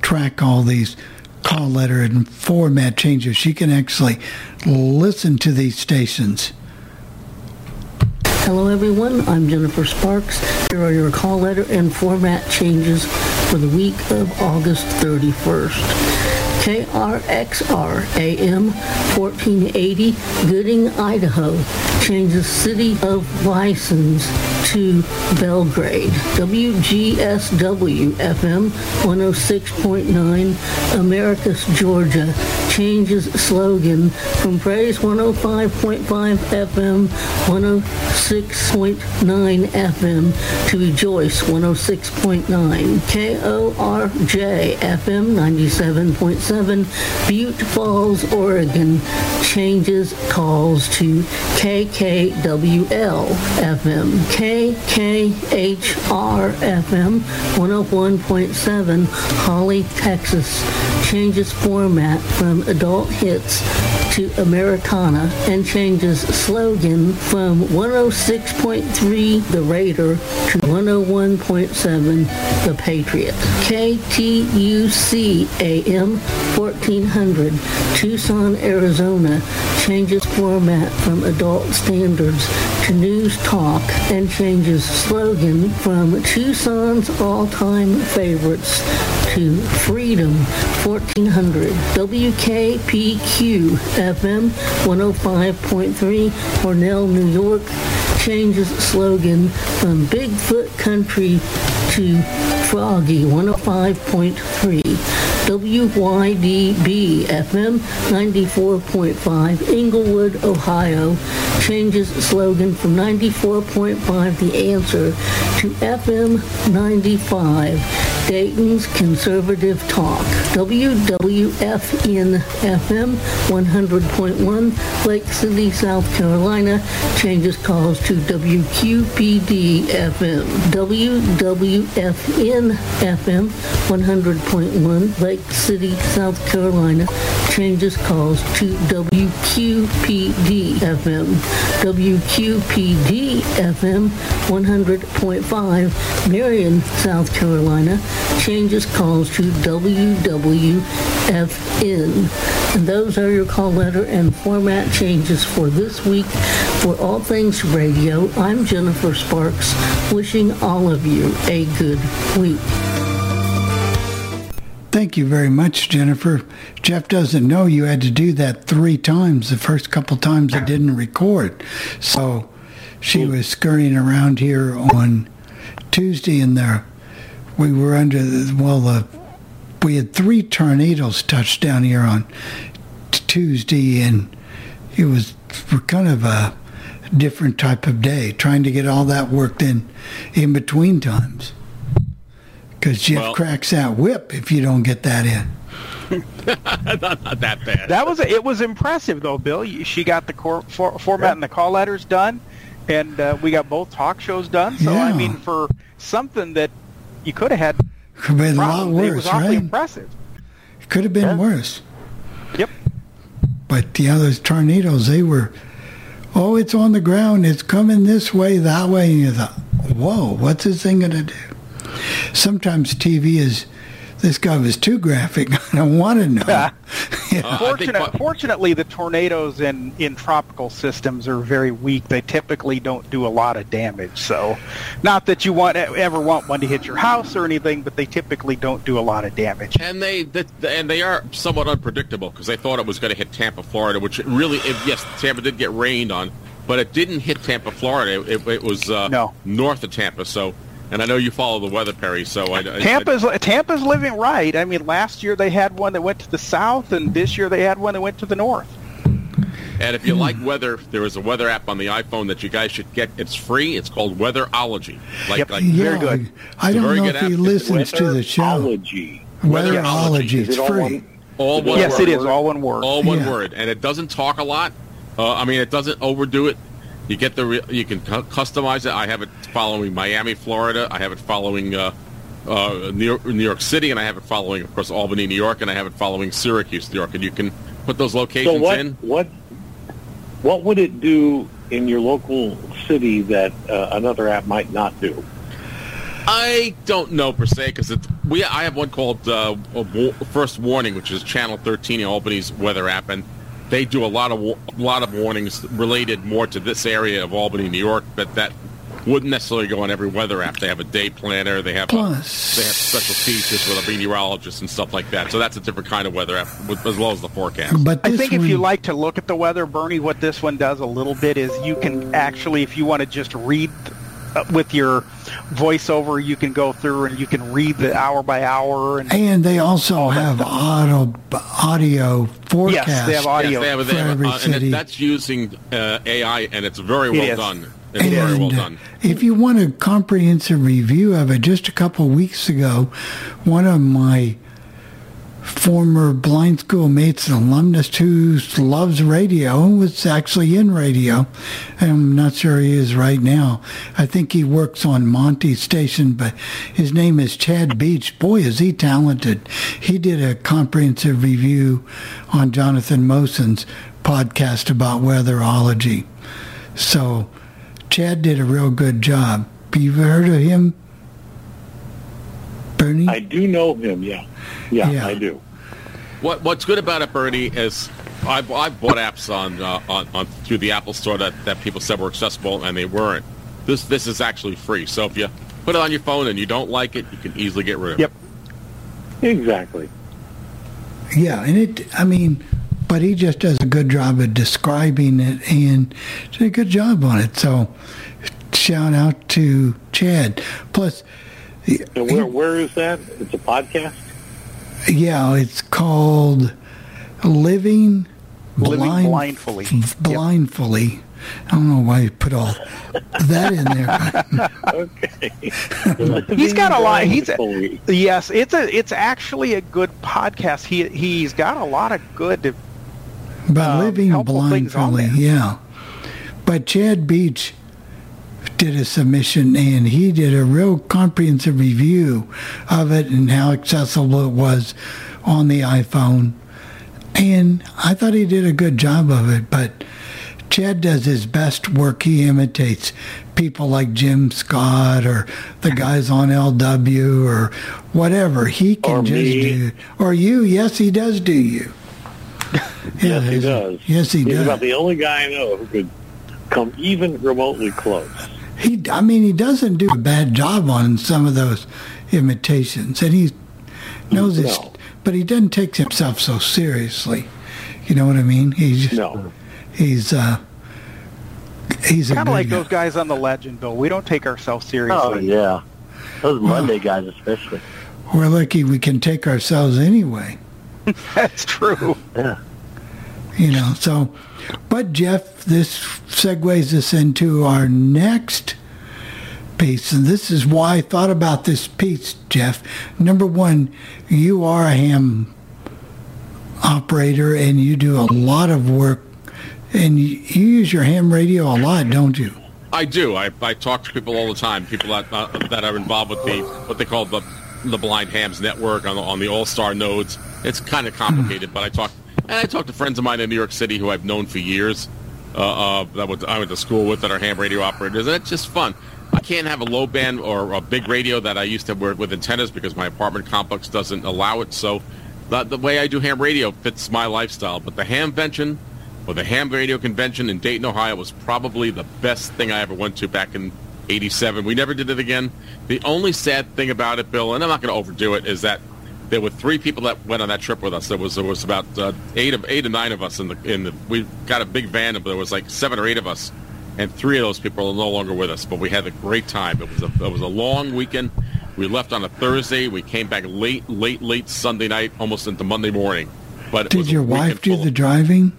track all these call letter and format changes, she can actually listen to these stations. Hello, everyone. I'm Jennifer Sparks. Here are your call letter and format changes for the week of August thirty-first. K R X R A M fourteen eighty, Gooding, Idaho, changes City of License to Belgrade. W G S W F M one oh six point nine, Americus, Georgia, changes slogan from Praise one oh five point five F M, one oh six point nine F M to Rejoice one oh six point nine. K O R J F M ninety-seven point six. Butte Falls, Oregon, changes calls to K K W L F M, K K H R F M one oh one point seven, Holly, Texas, changes format from adult hits to Americana and changes slogan from one oh six point three The Raider to one oh one point seven The Patriot. K T U C A M fourteen hundred, Tucson, Arizona, changes format from adult standards to news talk and changes slogan from Tucson's all-time favorites to Freedom fourteen hundred. W K P Q F M one oh five point three, Hornell, New York, changes slogan from Bigfoot Country to Froggy one oh five point three. W Y D B F M ninety-four point five, Englewood, Ohio, changes slogan from ninety-four point five The Answer to F M ninety-five, Dayton's Conservative Talk. W W F N F M one hundred point one, Lake City, South Carolina, changes calls to W Q P D F M. W W F N F M one hundred point one, Lake City, South Carolina, changes calls to W Q P D F M. W Q P D F M one hundred point five, Marion, South Carolina, changes calls to W W F N. And those are your call letter and format changes for this week. For all things radio, I'm Jennifer Sparks, wishing all of you a good week. Thank you very much, Jennifer. Jeff doesn't know you had to do that three times. The first couple times it didn't record. So she was scurrying around here on Tuesday, and there we were under, the, well, uh, we had three tornadoes touch down here on t- Tuesday, and it was kind of a different type of day, trying to get all that worked in in between times. Because Jeff well, cracks that whip if you don't get that in. not, not that bad. That was it. Was impressive though, Bill. She got the cor- for, format and the call letters done, and uh, we got both talk shows done. So yeah. I mean, for something that you could have had, could have been a lot worse. It was awfully right? impressive. It could have been yeah. worse. Yep. But yeah, those tornadoes, they were. Oh, it's on the ground. It's coming this way, that way. And you thought, whoa, what's this thing gonna do? Sometimes T V is, this guy was too graphic. I don't want to know. Yeah. Yeah. Uh, Fortunate, fortunately, the tornadoes in, in tropical systems are very weak. They typically don't do a lot of damage. So not that you want ever want one to hit your house or anything, but they typically don't do a lot of damage. And they the, and they are somewhat unpredictable because they thought it was going to hit Tampa, Florida, which it really, it, yes, Tampa did get rained on, but it didn't hit Tampa, Florida. It, it was uh, no. north of Tampa, so... And I know you follow the weather, Perry, so I... I Tampa's, Tampa's living right. I mean, last year they had one that went to the south, and this year they had one that went to the north. And if you like weather, there is a weather app on the iPhone that you guys should get. It's free. It's called Weatherology. Like, yep. like yeah. Very good. I it's don't know if app. he listens to the show. Weatherology. Weatherology. It's free. All one yes, word. it is. All one word. All one yeah. word. And it doesn't talk a lot. Uh, I mean, it doesn't overdo it. You get the re- you can cu- customize it. I have it following Miami, Florida. I have it following uh, uh, New York, New York City, and I have it following, of course, Albany, New York, and I have it following Syracuse, New York. And you can put those locations so what, in. What what would it do in your local city that uh, another app might not do? I don't know per se because we I have one called uh, First Warning, which is Channel thirteen in Albany's weather app, and they do a lot of a lot of warnings related more to this area of Albany, New York, but that wouldn't necessarily go on every weather app. They have a day planner, they have a, they have special features with a meteorologist and stuff like that. So that's a different kind of weather app, as well as the forecast. But I think one, if you like to look at the weather, Bernie, what this one does a little bit is you can actually, if you want to just read with your voiceover, you can go through and you can read the hour by hour. And, and they also have auto, audio forecasts. Yes, they have audio. Yes, they have, they have, for every uh, city. And that's using uh, A I, and it's very well it done. It's and, very well done. Uh, if you want a comprehensive review of it, just a couple of weeks ago, one of my former blind school mates and alumnus who loves radio and was actually in radio. I'm not sure he is right now. I think he works on Monty's station, but his name is Chad Beach. Boy, is he talented. He did a comprehensive review on Jonathan Moson's podcast about weatherology. So Chad did a real good job. You've heard of him? Bernie? I do know him, yeah. yeah. Yeah, I do. What What's good about it, Bernie, is I've, I've bought apps on, uh, on on through the Apple Store that, that people said were accessible, and they weren't. This This is actually free. So if you put it on your phone and you don't like it, you can easily get rid of yep. it. Yep. Exactly. Yeah, and it, I mean, but he just does a good job of describing it and did a good job on it. So shout out to Chad. Plus... So where where is that? It's a podcast? Yeah, it's called Living, Living Blind, Blindfully. Blindfully. Yep. I don't know why you put all that in there. Okay. He's got a lot. He's a, yes, it's a it's actually a good podcast. He he's got a lot of good. But um, Living Blindfully, yeah. But Chad Beach did a submission, and he did a real comprehensive review of it and how accessible it was on the iPhone. And I thought he did a good job of it, but Chad does his best work. He imitates people like Jim Scott or the guys on L W or whatever. He can or just me. do. Or you. Yes, he does do you. Yeah, yes, he does. Yes, he He's does. He's about the only guy I know who could come even remotely close. He, I mean, he doesn't do a bad job on some of those imitations, and he knows no. it. But he doesn't take himself so seriously. You know what I mean? He's just, no. He's uh, he's kind of like guy. those guys on The Legend, though. We don't take ourselves seriously. Oh yeah, those Monday well, guys especially. We're lucky we can take ourselves anyway. That's true. Yeah. You know, so, but Jeff, this segues us into our next piece, and this is why I thought about this piece, Jeff. Number one, you are a ham operator, and you do a lot of work, and you, you use your ham radio a lot, don't you? I do. I, I talk to people all the time, people that uh, that are involved with the what they call the the Blind Hams Network on the, on the All Star nodes. It's kind of complicated, mm. but I talk. And I talked to friends of mine in New York City who I've known for years uh, uh, that I went to school with that are ham radio operators, and it's just fun. I can't have a low band or a big radio that I used to wear with antennas because my apartment complex doesn't allow it, so the, the way I do ham radio fits my lifestyle. But the Hamvention, or the ham radio convention in Dayton, Ohio, was probably the best thing I ever went to back in eighty-seven. We never did it again. The only sad thing about it, Bill, and I'm not going to overdo it, is that there were three people that went on that trip with us. There was there was about uh, eight of eight or nine of us in the in the. We got a big van, but there was like seven or eight of us, and three of those people are no longer with us. But we had a great time. It was a, it was a long weekend. We left on a Thursday. We came back late, late, late Sunday night, almost into Monday morning. But did your wife do the driving?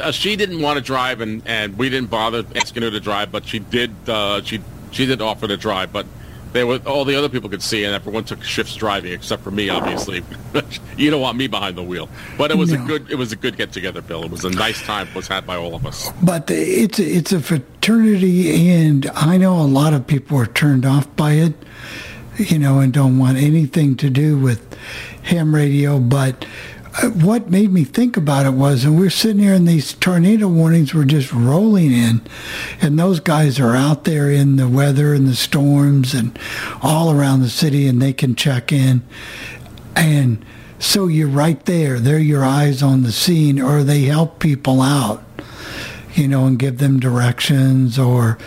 Uh, she didn't want to drive, and, and we didn't bother asking her to drive. But she did. Uh, she she did offer to drive, but there were all the other people could see, and everyone took shifts driving except for me, obviously. You don't want me behind the wheel. But it was no. a good. It was a good get together, Bill. It was a nice time was had by all of us. But it's it's a fraternity, and I know a lot of people are turned off by it, you know, and don't want anything to do with ham radio, but. What made me think about it was, and we're sitting here and these tornado warnings were just rolling in, and those guys are out there in the weather and the storms and all around the city, and they can check in. And so you're right there. They're your eyes on the scene, or they help people out, you know, and give them directions or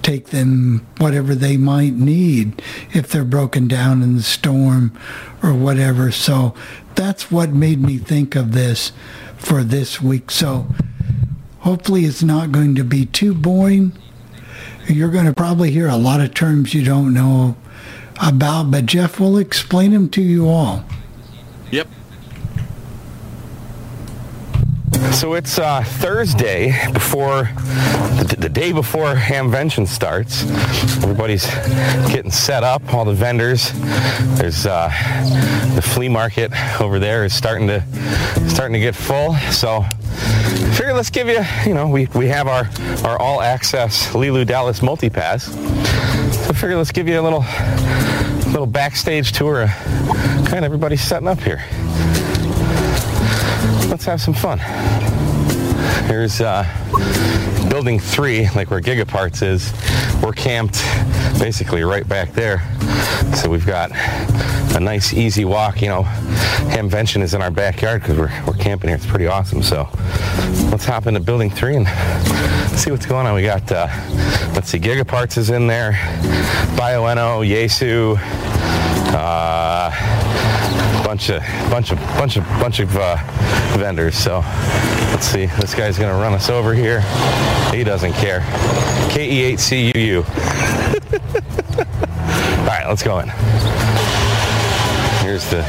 take them whatever they might need if they're broken down in the storm or whatever. So that's what made me think of this for this week. So hopefully it's not going to be too boring. You're going to probably hear a lot of terms you don't know about, but Jeff will explain them to you all. Yep. So it's uh, Thursday, before the, the day before Hamvention starts. Everybody's getting set up, all the vendors. There's uh, the flea market over there is starting to starting to get full. So I figured let's give you, you know, we, we have our, our all-access Leeloo Dallas multipass. So I figured let's give you a little little backstage tour of kind of everybody setting up here. Let's have some fun. Here's uh, building three, like where Gigaparts is. We're camped basically right back there. So we've got a nice easy walk. You know, Hamvention is in our backyard because we're, we're camping here. It's pretty awesome. So let's hop into building three and see what's going on. We got, uh, let's see, Gigaparts is in there. BioNO, Yesu, uh... bunch of bunch of bunch of bunch of uh, vendors. So let's see, this guy's gonna run us over here. He doesn't care. K E eight C U U. All right, let's go in. Here's the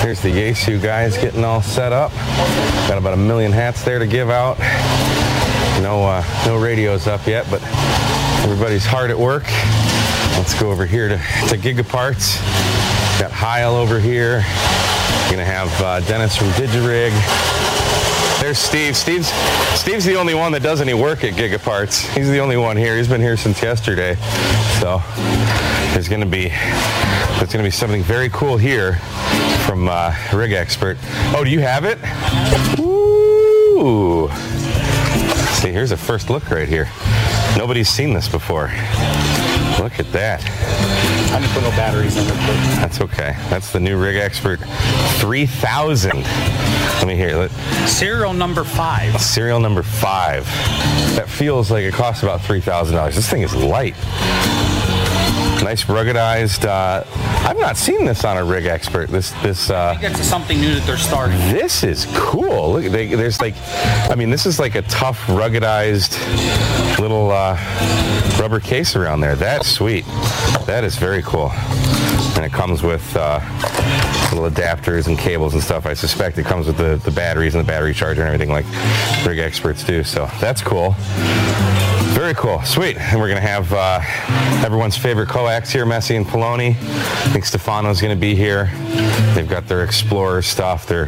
here's the Yesu guys getting all set up. Got about a million hats there to give out. No uh, no radios up yet, but everybody's hard at work. Let's go over here to, to Gigaparts. Got Heil over here. Gonna have uh, Dennis from Digirig. There's Steve. Steve's Steve's the only one that does any work at Gigaparts. He's the only one here. He's been here since yesterday. So there's gonna be there's gonna be something very cool here from uh, Rig Expert. Oh, do you have it? Ooh. See, here's a first look right here. Nobody's seen this before. Look at that. I need to put no batteries in it. That's okay. That's the new Rig Expert three thousand. Let me hear it. Serial number five. Serial number five. That feels like it costs about three thousand dollars. This thing is light. Nice ruggedized. Uh, I've not seen this on a Rig Expert. This this. Uh, I think that's something new that they're starting. This is cool. Look, they, there's like, I mean, this is like a tough ruggedized little uh, rubber case around there. That's sweet. That is very cool. And it comes with uh, little adapters and cables and stuff. I suspect it comes with the, the batteries and the battery charger and everything like Rig Experts do. So that's cool. Very cool. Sweet. And we're going to have uh, everyone's favorite coax here, Messi and Poloni. I think Stefano's going to be here. They've got their Explorer stuff, their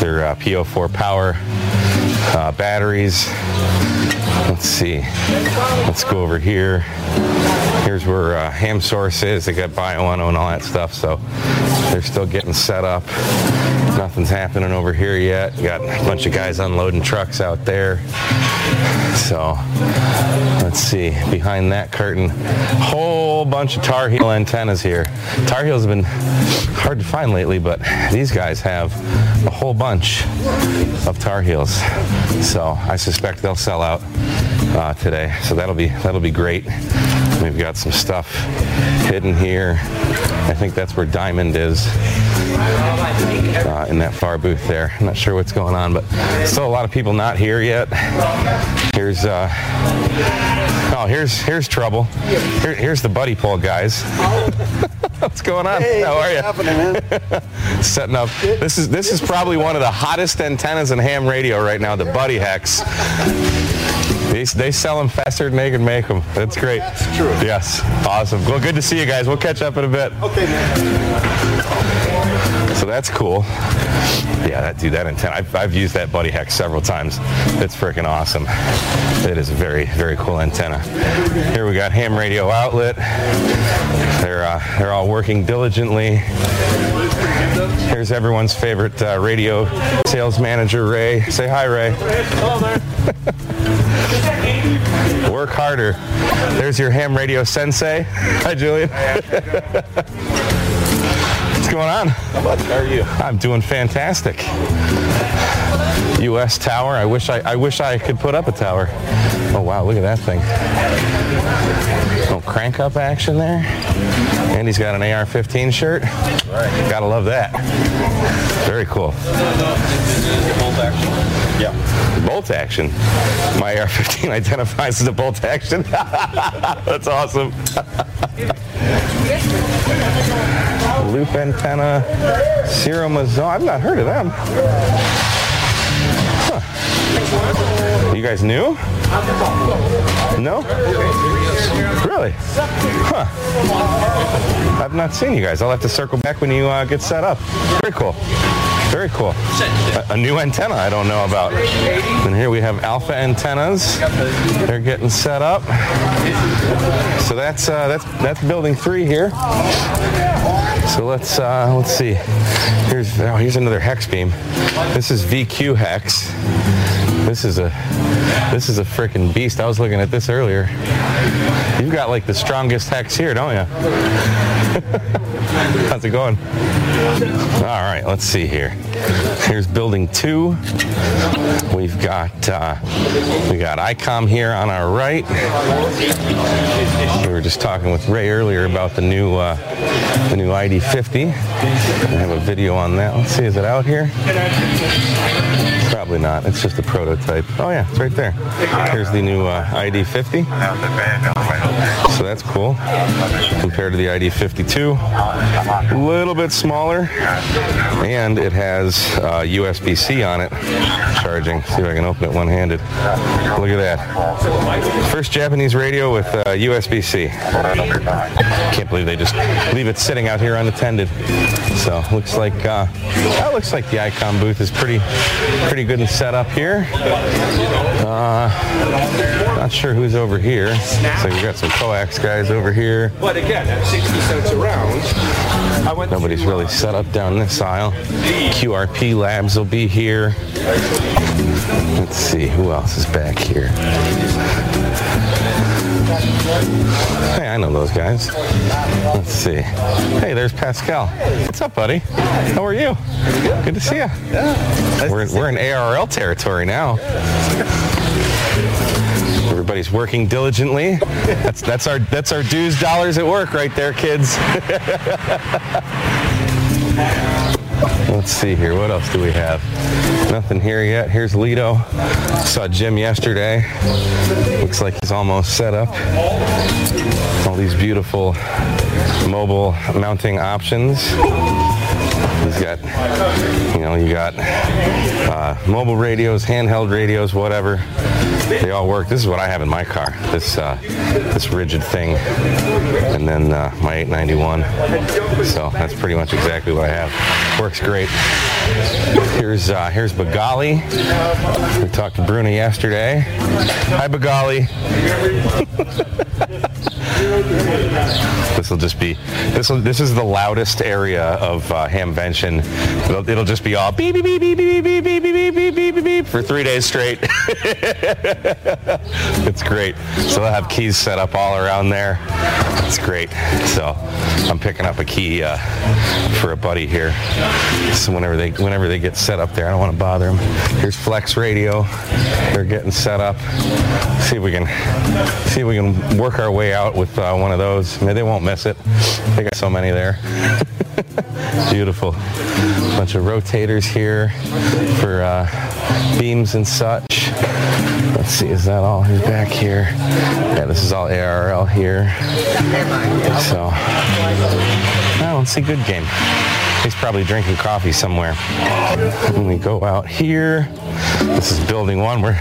their uh, P O four power uh, batteries. Let's see. Let's go over here. Here's where uh, Ham Source is. They got BioNO and all that stuff, so they're still getting set up. Nothing's happening over here yet. We got a bunch of guys unloading trucks out there. So let's see. Behind that curtain, whole bunch of Tar Heel antennas here. Tar Heels have been hard to find lately, but these guys have a whole bunch of Tar Heels. So I suspect they'll sell out uh, today. So that'll be that'll be great. We've got some stuff hidden here. I think that's where Diamond is. Uh, in that far booth there. I'm not sure what's going on, but still a lot of people not here yet. Here's uh, oh, here's here's trouble. Here, here's the buddy pole, guys. What's going on? Hey, how are you? Happening, setting up. It, this is this is probably one of the hottest antennas in ham radio right now. The buddy hacks. They, they sell them faster than they can make them. That's great. That's true. Yes. Awesome. Well, good to see you guys. We'll catch up in a bit. Okay, man. So that's cool. Yeah, that dude, that antenna. I've, I've used that buddy hack several times. It's freaking awesome. It is a very, very cool antenna. Here we got ham radio outlet. They're, uh, they're all working diligently. Here's everyone's favorite uh, radio sales manager, Ray. Say hi, Ray. Hello there. Work harder. There's your ham radio sensei. Hi, Julian. What's going on? How about you? How are you? I'm doing fantastic. U S Tower. I wish I, I wish I could put up a tower. Oh, wow. Look at that thing. Some crank up action there. And he's got an A R fifteen shirt. Right. Gotta love that. Very cool. Bolt action. Yeah. Bolt action. My A R fifteen identifies as a bolt action. That's awesome. Loop antenna. Sierra Mazon. I've not heard of them. Huh. You guys knew? No? Really? Huh. I've not seen you guys. I'll have to circle back when you uh, get set up. Very cool. Very cool. A, a new antenna I don't know about. And here we have alpha antennas. They're getting set up. So that's uh, that's that's building three here. So let's uh, let's see. Here's oh, here's another hex beam. This is V Q hex. This is a this is a freaking beast. I was looking at this earlier. You've got like the strongest hex here, don't you? How's it going? All right, let's see here. Here's building two. We've got uh, we got I COM here on our right. We were just talking with Ray earlier about the new uh, the new I D fifty. I have a video on that. Let's see, is it out here? Probably not. It's just a prototype. Oh yeah, it's right there. Here's the new uh, I D fifty. So that's cool. Compared to the I D fifty-two, a little bit smaller, and it has uh, U S B C on it. Charging. See if I can open it one-handed. Look at that. First Japanese radio with uh, U S B C. Can't believe they just leave it sitting out here unattended. So looks like uh, that looks like the I COM booth is pretty pretty good and set up here. Uh, not sure who's over here. So we got some coax guys over here. But again, at sixty cents a round. Nobody's really set up down this aisle. Q R P Labs will be here. Let's see, who else is back here? Hey, I know those guys. Let's see. Hey, there's Pascal. What's up, buddy? How are you? Good to see you. We're, we're in A R L territory now. Everybody's working diligently. That's that's our that's our dues dollars at work right there, kids. Let's see here. What else do we have? Nothing here yet. Here's Lido. Saw Jim yesterday. Looks like he's almost set up. All these beautiful mobile mounting options. He's got, you know, you got uh, mobile radios, handheld radios, whatever. They all work. This is what I have in my car. This uh, this rigid thing, and then uh, my eight ninety-one. So that's pretty much exactly what I have. Works great. Here's uh, here's Begali. We talked to Bruna yesterday. Hi, Begali. This will just be this. This is the loudest area of uh, Hamvention. It'll, it'll just be all beep beep beep beep beep beep beep beep beep beep beep beep for three days straight. It's great. So they'll have keys set up all around there. It's great. So I'm picking up a key uh, for a buddy here. So whenever they whenever they get set up there, I don't want to bother them. Here's Flex Radio. They're getting set up. See if we can see if we can work our way out with uh, one of those. place. I mean, they won't miss it. They got so many there. Beautiful. Bunch of rotators here for uh, beams and such. Let's see, is that all? Who's back here? Yeah, this is all A R L here. So, I don't see good game. He's probably drinking coffee somewhere. Let me go out here. This is building one. We're,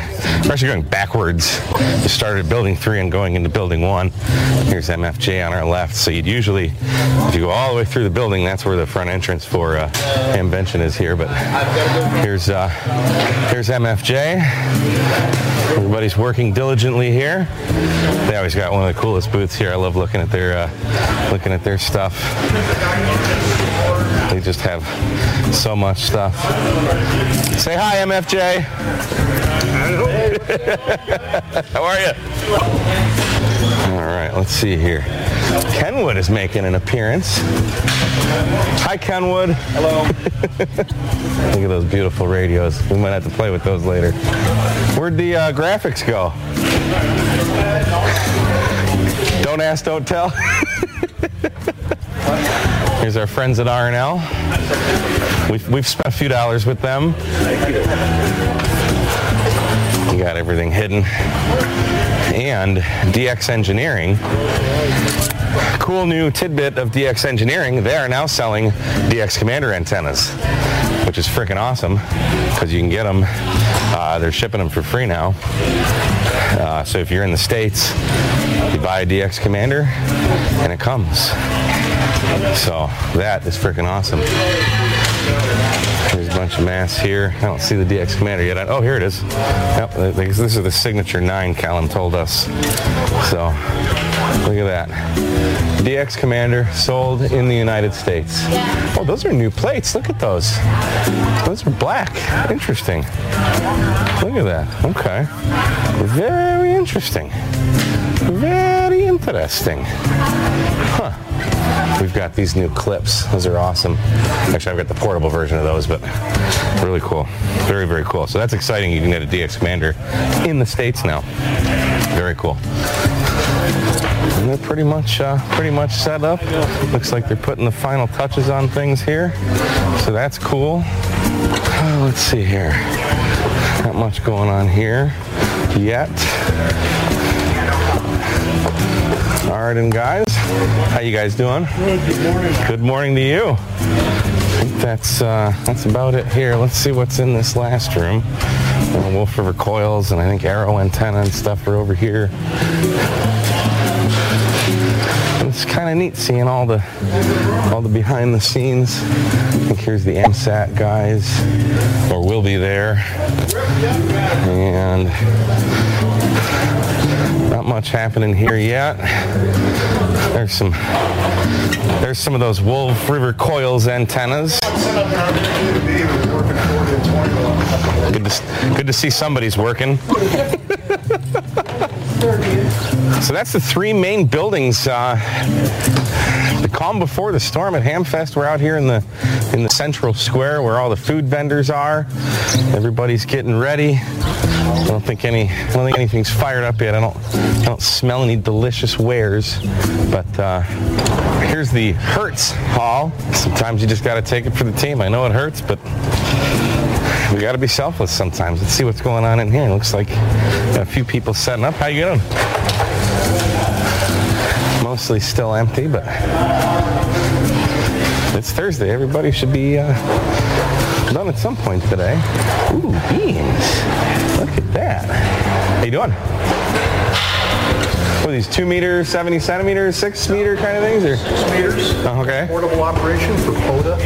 we're actually going backwards. We started building three and going into building one. Here's M F J on our left. So you'd usually, if you go all the way through the building, that's where the front entrance for uh, Amvention is here. But here's uh, here's M F J. Everybody's working diligently here. They always got one of the coolest booths here. I love looking at their uh, looking at their stuff. They just have so much stuff. Say hi, M F J. How are you? All right, let's see here. Kenwood is making an appearance. Hi, Kenwood. Hello. Look at those beautiful radios. We might have to play with those later. Where'd the uh, graphics go? Don't ask, don't tell. Here's our friends at R and L. We've, we've spent a few dollars with them. We got everything hidden. And D X Engineering. Cool new tidbit of D X Engineering. They are now selling D X Commander antennas, which is freaking awesome because you can get them. Uh, they're shipping them for free now. Uh, so if you're in the States, you buy a D X Commander and it comes. So that is freaking awesome. There's a bunch of mass here. I don't see the D X Commander yet. I, oh, here it is. Yep, this is the Signature nine, Callum told us. So look at that. D X Commander sold in the United States. Oh, those are new plates. Look at those. Those are black. Interesting. Look at that. Okay. Very interesting. Very interesting. Huh. We've got these new clips. Those are awesome. Actually, I've got the portable version of those, but really cool. Very, very cool. So that's exciting. You can get a D X Commander in the States now. Very cool. And they're pretty much uh, pretty much set up. Looks like they're putting the final touches on things here. So that's cool. Oh, let's see here. Not much going on here yet. All right, and guys, how you guys doing? Good morning. Good morning to you. I think that's uh, that's about it here. Let's see what's in this last room. Uh, Wolf River coils and I think Arrow antenna and stuff are over here. It's kind of neat seeing all the all the behind the scenes. I think here's the M SAT guys, or will be there. And not much happening here yet. There's some there's some of those Wolf River Coils antennas. Good to, good to see somebody's working. So that's the three main buildings. Uh, the calm before the storm at Hamfest. We're out here in the in the central square where all the food vendors are. Everybody's getting ready. I don't think any. I don't think anything's fired up yet. I don't. I don't smell any delicious wares. But uh, here's the Hertz Hall. Sometimes you just got to take it for the team. I know it hurts, but. We got to be selfless sometimes. Let's see what's going on in here. It looks like a few people setting up. How you doing? Mostly still empty, but it's Thursday. Everybody should be uh, done at some point today. Ooh, beans. Look at that. How you doing? What are these, two meter, seventy centimeters, six meter kind of things? Or? six meters. Oh, okay. Portable operation for POTA.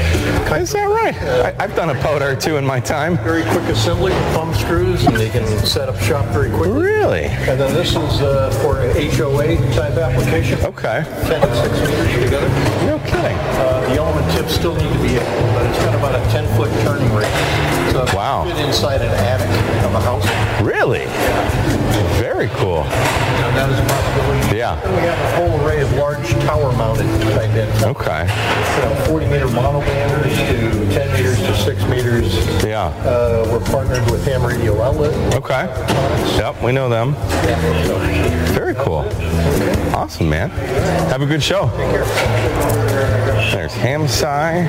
Is that right? Uh, I, I've done a POTA or two in my time. Very quick assembly, thumb screws, and they can set up shop very quickly. Really? And then this is uh, for an H O A type application. Okay. ten to six meters together. No kidding. Uh, the element tips still need to be able, but it's got about a ten foot turning radius. So a wow. Fit inside an attic of a house. Really? Yeah. Very cool. Yeah, that is a possibility. Yeah. And we have a whole array of large tower-mounted type antennas. Okay. From forty-meter monobanders to ten meters to six meters. Yeah. Uh, we're partnered with Ham Radio Outlet. Okay. Yep, we know them. Yeah. Very cool. Okay. Awesome, man. Have a good show. Take care. There's Hamsai.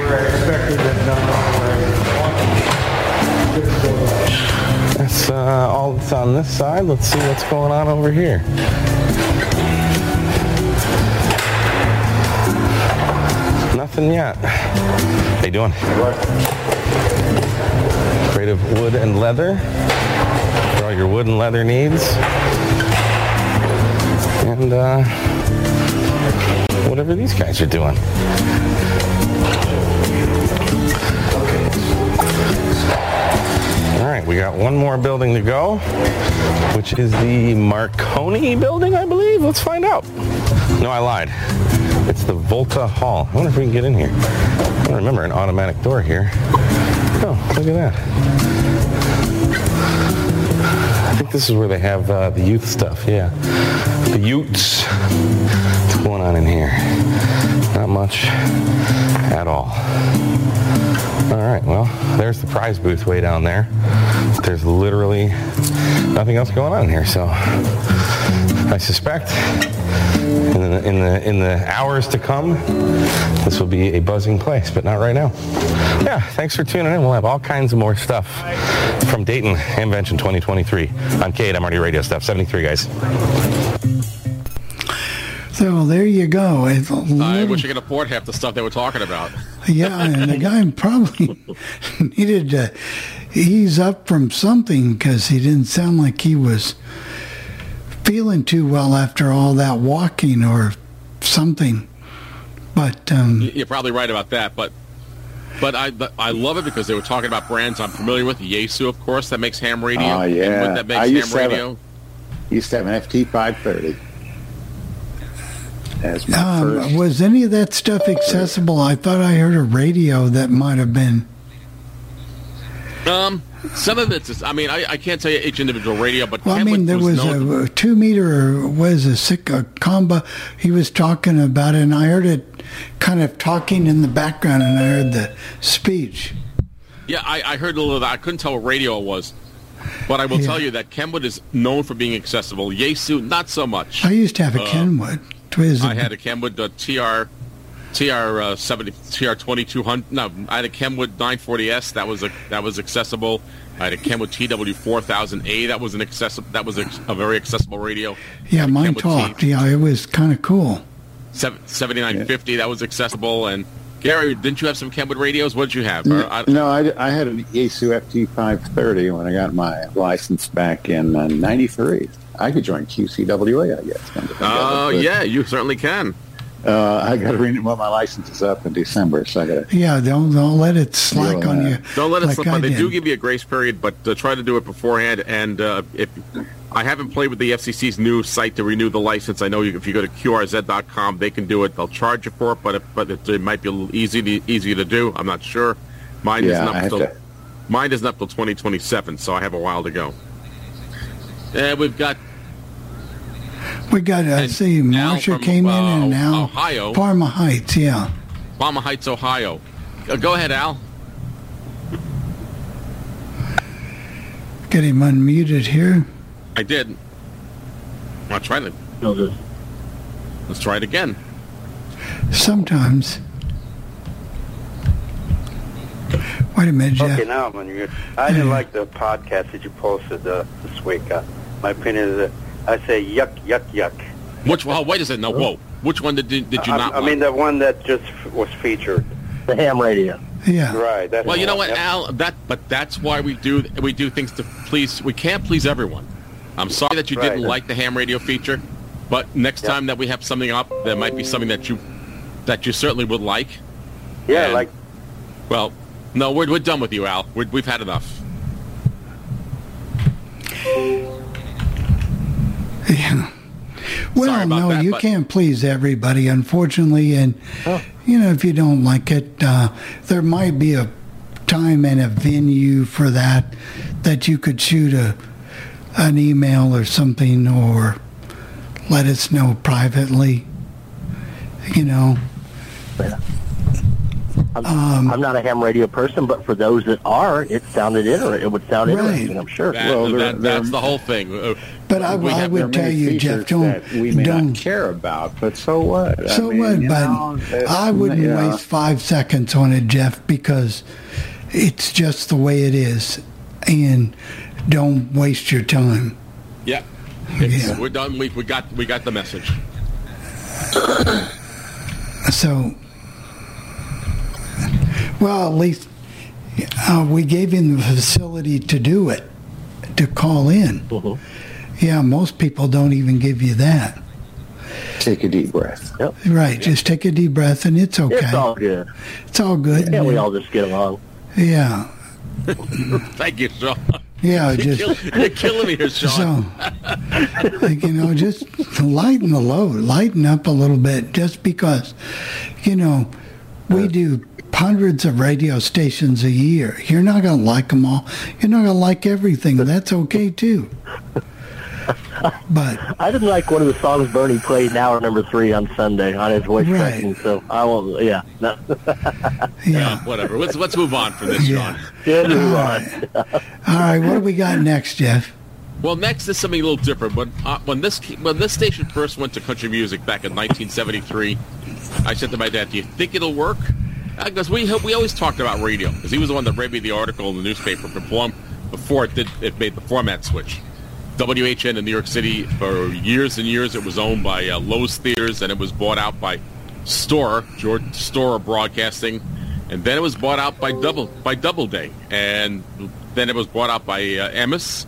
That's uh, all that's on this side. Let's see what's going on over here. Nothing yet. How you doing? Creative Wood and Leather for all your wood and leather needs. And uh, whatever these guys are doing. All right, we got one more building to go, which is the Marconi building, I believe. Let's find out. No, I lied. It's the Volta Hall. I wonder if we can get in here. I don't remember an automatic door here. Oh, look at that. I think this is where they have uh, the youth stuff, yeah. The Utes. What's going on in here? Not much at all. All right, well, there's the prize booth way down there. There's literally nothing else going on here, so I suspect in the, in the, in the hours to come, this will be a buzzing place, but not right now. Yeah, thanks for tuning in. We'll have all kinds of more stuff from Dayton Hamvention twenty twenty-three on K eight M R D Radio Stuff seventy-three, guys. So there you go. It's little... I wish I could afford half the stuff they were talking about. Yeah, and the guy probably needed to ease up from something because he didn't sound like he was feeling too well after all that walking or something. But um, you're probably right about that. But but I but I love it because they were talking about brands I'm familiar with. Yaesu, of course, that makes ham radio. Oh yeah, and that makes I used ham radio. A, used to have an F T five thirty. Um, was any of that stuff accessible? I thought I heard a radio that might have been. Um, some of it's. Just, I mean, I, I can't tell you each individual radio, but well, I mean, there was, was no- a, a two meter was a sick a combo. He was talking about it, and I heard it kind of talking in the background, and I heard the speech. Yeah, I, I heard a little of that. I couldn't tell what radio it was. But I will yeah. tell you that Kenwood is known for being accessible. Yaesu, not so much. I used to have a uh, Kenwood. Twiz. I had a Kenwood uh, T R twenty-two hundred. No, I had a Kenwood nine forty S. That was a that was accessible. I had a Kenwood T W four thousand A. That was an accessible. That was a, a very accessible radio. Yeah, mine talked. T- yeah, it was kind of cool. seventy-nine fifty. Yeah. That was accessible. And Gary, didn't you have some Kenwood radios? What did you have? No, I, no, I, I had an Yaesu F T five thirty when I got my license back in uh, ninety-three. I could join Q C W A, I guess. Oh, uh, yeah, you certainly can. Uh, I got to renew. Well, my license is up in December, so I got to. Yeah, don't don't let it slack on you. Don't let it like slip on. They do give you a grace period, but uh, try to do it beforehand. And uh, if I haven't played with the F C C's new site to renew the license, I know you, if you go to Q R Z dot com, they can do it. They'll charge you for it, but if, but it, it might be a little easy to, easy to do. I'm not sure. Mine yeah, isn't up till to... mine isn't up till twenty twenty-seven, so I have a while to go. Uh, we've got. We got, uh, see, Marcia from, came uh, in and now Ohio. Parma Heights, yeah. Parma Heights, Ohio. Uh, go ahead, Al. Get him unmuted here. I did. I'll try to. No good. Let's try it again. Sometimes. Wait a minute, Jeff. Okay, now I'm unmuted. I didn't like the podcast that you posted uh, this week. Uh, my opinion is that. I say yuck, yuck, yuck. Which one? Oh, wait a second. No, whoa. Which one did did you I, not? I like? mean, the one that just f- was featured, the ham radio. Yeah, right. That's well, you know what, yep. Al? That, but that's why we do we do things to please. We can't please everyone. I'm sorry that you right. didn't like the ham radio feature, but next yep. time that we have something up, there might be something that you that you certainly would like. Yeah, and, like. Well, no, we're we're done with you, Al. We're, we've had enough. Yeah. Well, no, that, you but... can't please everybody, unfortunately, and oh. you know if you don't like it, uh, there might be a time and a venue for that, that you could shoot a an email or something, or let us know privately, you know. Yeah. I'm, um, I'm not a ham radio person, but for those that are, it sounded interesting. It would sound right. interesting, I'm sure. That, well, that, that, that's the whole thing. But I, I would tell you, Jeff, don't we may don't not care about. But so what? So I mean, what? But know, I wouldn't yeah. waste five seconds on it, Jeff, because it's just the way it is, and don't waste your time. Yeah, yeah. We're done. We we got we got the message. So. Well, at least uh, we gave him the facility to do it, to call in. Mm-hmm. Yeah, most people don't even give you that. Take a deep breath. Yep. Right, yep. Just take a deep breath, and it's okay. It's all good. It's all good. Yeah, we all just get along. Yeah. Thank you, Sean. Yeah, you're just kill, you're killing me here, Sean. So, like, you know, just lighten the load, lighten up a little bit, just because, you know, we do hundreds of radio stations a year. You're not going to like them all. You're not going to like everything. That's okay, too. But I didn't like one of the songs Bernie played in hour number three on Sunday on his voice right. tracking, so I won't, yeah. No. yeah. yeah. Whatever. Let's, let's move on from this, John. Yeah. All, right. all right. What do we got next, Jeff? Well, next is something a little different. When, uh, when, this, when this station first went to country music back in nineteen seventy-three, I said to my dad, do you think it'll work? Because we we always talked about radio, because he was the one that read me the article in the newspaper from before it did it made the format switch. W H N in New York City for years and years it was owned by uh, Lowe's Theaters, and it was bought out by Storer, George Storer Broadcasting, and then it was bought out by Double by Doubleday, and then it was bought out by uh, Emmis,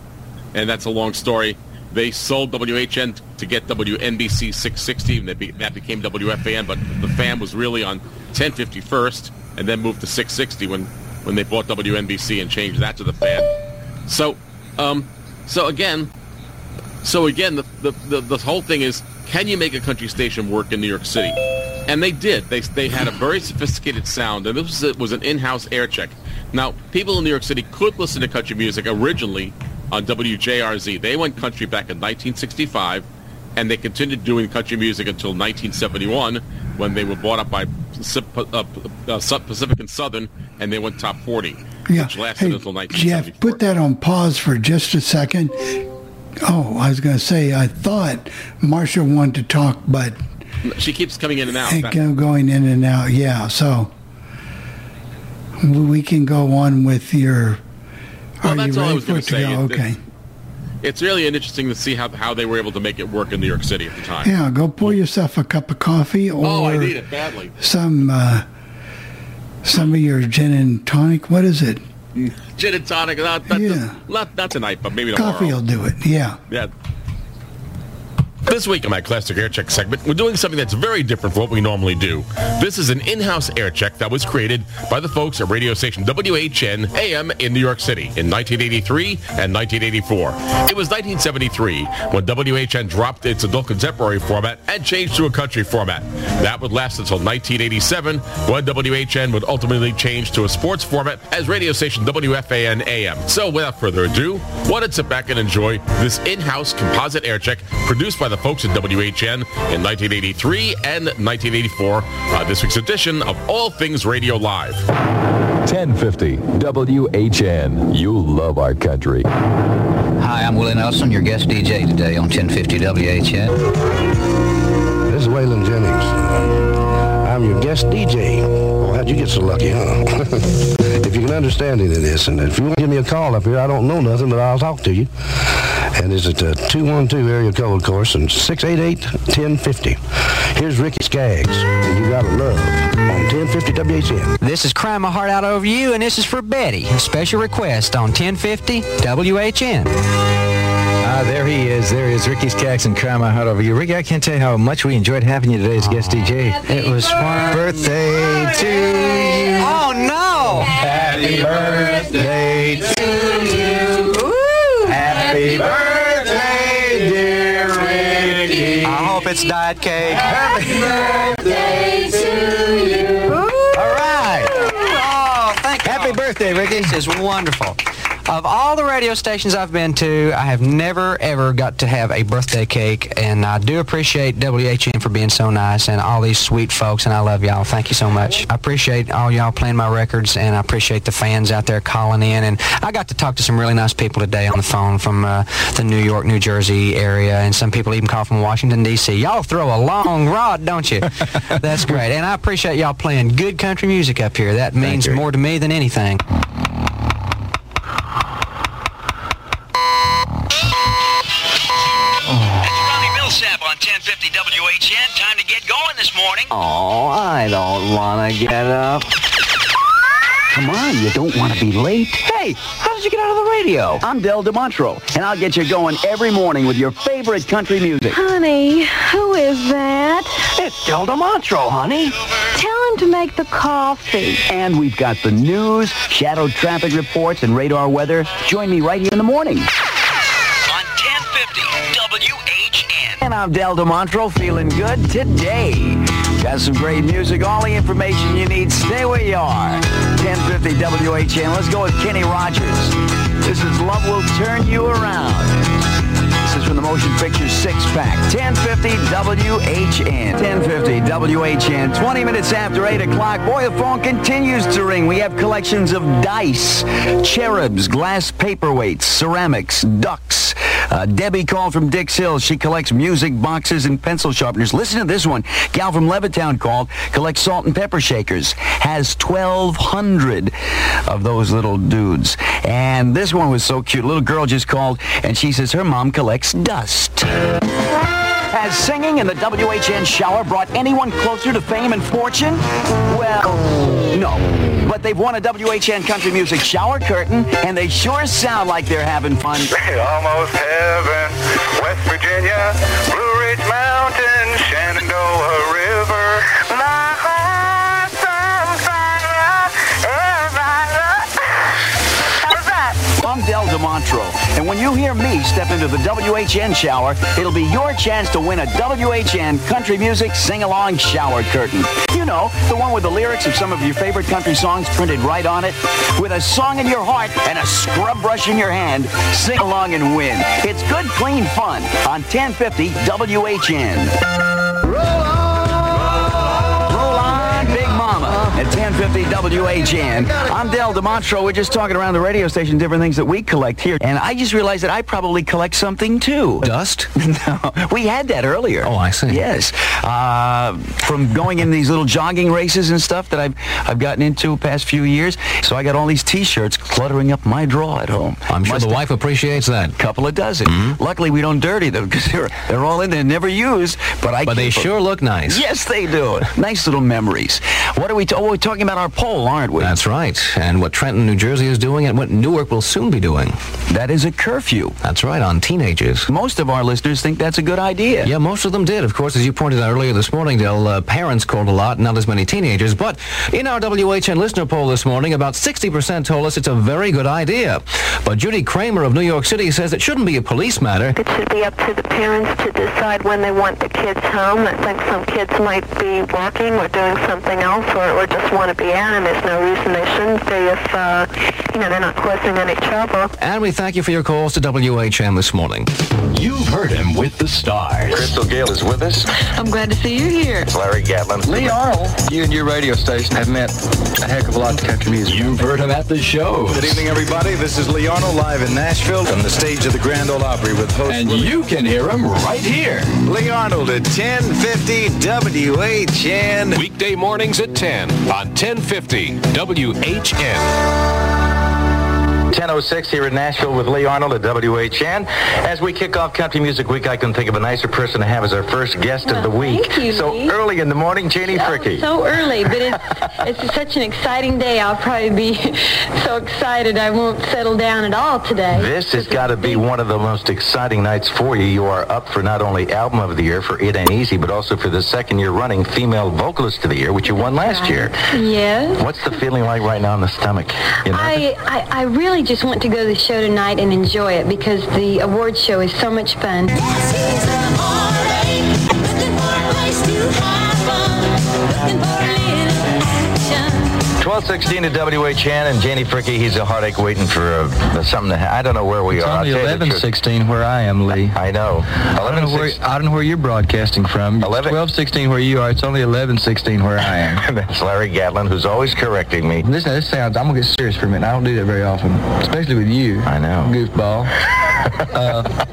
and that's a long story. They sold W H N to get W N B C six sixty, and that, be, that became W F A N, but the fan was really on ten fifty first, and then moved to six sixty when, when they bought W N B C and changed that to the fan. So, um, so again, so again, the, the the the whole thing is, can you make a country station work in New York City? And they did. They they had a very sophisticated sound, and this was, was an in-house air check. Now, people in New York City could listen to country music originally on W J R Z. They went country back in nineteen sixty-five, and they continued doing country music until nineteen seventy-one, when they were bought up by Pacific and Southern, and they went top forty, yeah. which lasted hey, until nineteen seventy-four. Jeff, put that on pause for just a second. Oh, I was going to say, I thought Marcia wanted to talk, but she keeps coming in and out. Going in and out, yeah. So we can go on with your... Well, that's all I was going to say. Go? It, okay. It's really interesting to see how how they were able to make it work in New York City at the time. Yeah, go pour yourself a cup of coffee, or oh, I need it badly. Some uh, some of your gin and tonic. What is it? Gin and tonic. Not, not, yeah. not, not tonight, but maybe tomorrow. Coffee will do it. Yeah. Yeah. This week in my Classic Air Check segment, we're doing something that's very different from what we normally do. This is an in-house air check that was created by the folks at radio station W H N A M in New York City in nineteen eighty-three and nineteen eighty-four. It was nineteen seventy-three when W H N dropped its adult contemporary format and changed to a country format. That would last until nineteen eighty-seven, when W H N would ultimately change to a sports format as radio station W F A N A M. So without further ado, why don't sit back and enjoy this in-house composite air check produced by the The folks at W H N in nineteen eighty-three and nineteen eighty-four. Uh, this week's edition of All Things Radio Live. ten fifty W H N. You love our country. Hi, I'm Willie Nelson, your guest D J today on ten fifty W H N. This is Waylon Jennings. I'm your guest D J. Well, how'd you get so lucky, huh? If you can understand any of this, and if you want to give me a call up here, I don't know nothing, but I'll talk to you. And it's at uh, two one two area code, course, and six eight eight, one oh five oh. Here's Ricky Skaggs, and You Gotta Love, on ten fifty W H N. This is Crying My Heart Out Over You, and this is for Betty. Special request on ten fifty W H N. Ah, there he is. There is Ricky Skaggs and Cry My Heart Over You. Ricky, I can't tell you how much we enjoyed having you today as guest D J. Happy it was fun. Birthday, birthday to you. Oh, no. Happy birthday to you. Ooh. Happy birthday, dear Ricky. I hope it's diet cake. Happy birthday to you. All right. Oh, thank you. Happy birthday. birthday, Rick. This is wonderful. Of all the radio stations I've been to, I have never, ever got to have a birthday cake, and I do appreciate W H N for being so nice and all these sweet folks, and I love y'all. Thank you so much. I appreciate all y'all playing my records, and I appreciate the fans out there calling in, and I got to talk to some really nice people today on the phone from uh, the New York, New Jersey area, and some people even call from Washington, D C Y'all throw a long rod, don't you? That's great, and I appreciate y'all playing good country music up here. That means more to me than anything. ten fifty W H N, time to get going this morning. Oh, I don't want to get up. Come on, you don't want to be late. Hey, how did you get out of the radio? I'm Del DeMontro, and I'll get you going every morning with your favorite country music. Honey, who is that? It's Del DeMontro, honey. Tell him to make the coffee. And we've got the news, shadow traffic reports, and radar weather. Join me right here in the morning. And I'm Del DeMontro, feeling good today. Got some great music, all the information you need. Stay where you are. ten fifty W H N. Let's go with Kenny Rogers. This is Love Will Turn You Around. This is from the Motion Picture Six-Pack. ten fifty W H N. ten fifty W H N. twenty minutes after eight o'clock. Boy, the phone continues to ring. We have collections of dice, cherubs, glass paperweights, ceramics, ducks. Uh, Debbie called from Dix Hill. She collects music boxes and pencil sharpeners. Listen to this one. Gal from Levittown called, collects salt and pepper shakers. Has twelve hundred of those little dudes. And this one was so cute. A little girl just called, and she says her mom collects dust. Has singing in the W H N shower brought anyone closer to fame and fortune? Well, no. But they've won a W H N Country Music Shower Curtain, and they sure sound like they're having fun. Almost heaven, West Virginia, Blue Ridge Mountain, Shenandoah River. My heart's on fire, everybody. How's that? I'm Del DeMontro, and when you hear me step into the W H N shower, it'll be your chance to win a W H N Country Music Sing-Along Shower Curtain. You know, the one with the lyrics of some of your favorite country songs printed right on it, with a song in your heart and a scrub brush in your hand. Sing along and win. It's good, clean fun on ten fifty W H N. Roll on! Roll on, Big Mama. At ten fifty W H N. I'm Del DeMontro. We're just talking around the radio station, different things that we collect here. And I just realized that I probably collect something, too. Dust? No. We had that earlier. Oh, I see. Yes. Uh, from going in these little jogging races and stuff that I've I've gotten into the past few years. So I got all these T-shirts cluttering up my drawer at home. I'm sure Must the wife appreciates that. Couple of dozen. Mm-hmm. Luckily, we don't dirty them because they're, they're all in there, never used. But, I but they sure them. Look nice. Yes, they do. Nice little memories. What are we talking about? We're talking about our poll, aren't we? That's right. And what Trenton, New Jersey is doing and what Newark will soon be doing. That is a curfew. That's right, on teenagers. Most of our listeners think that's a good idea. Yeah, most of them did. Of course, as you pointed out earlier this morning, Del, uh, parents called a lot, not as many teenagers. But in our W H N listener poll this morning, about sixty percent told us it's a very good idea. But Judy Kramer of New York City says it shouldn't be a police matter. It should be up to the parents to decide when they want the kids home. I think some kids might be working or doing something else or, or just want to be out, and there's no reason they shouldn't be if, uh, you know, they're not causing any trouble. And we thank you for your calls to W H N this morning. You've heard him with the stars. Crystal Gale is with us. I'm glad to see you here. Larry Gatlin. Lee Arnold. You and your radio station have met a heck of a lot of country music. You've heard him at the show. Good evening, everybody. This is Lee Arnold live in Nashville from the stage of the Grand Ole Opry with host... And William. You can hear him right here. Lee Arnold at ten fifty W H N. Weekday mornings at ten on ten fifty W H N. ten oh six here in Nashville with Lee Arnold at W H N. As we kick off Country Music Week, I couldn't think of a nicer person to have as our first guest well, of the week. Thank you, so Lee. Early in the morning, Janie oh, Fricke. So early, but it's, it's such an exciting day. I'll probably be so excited I won't settle down at all today. This has got to be one of the most exciting nights for you. You are up for not only Album of the Year for It Ain't Easy, but also for the second year running Female Vocalist of the Year, which you won last right. year. Yes. What's the feeling like right now in the stomach? You know? I, I, I really just want to go to the show tonight and enjoy it because the award show is so much fun. twelve sixteen to W H N and Janie Fricke. He's a heartache waiting for uh, something to happen. I don't know where we it's are. It's only eleven sixteen where I am, Lee. I know. eleven, I, don't know where, I don't know where you're broadcasting from. twelve sixteen where you are. It's only eleven sixteen where I am. That's Larry Gatlin, who's always correcting me. Listen, this sounds... I'm going to get serious for a minute. I don't do that very often, especially with you. I know. Goofball. uh,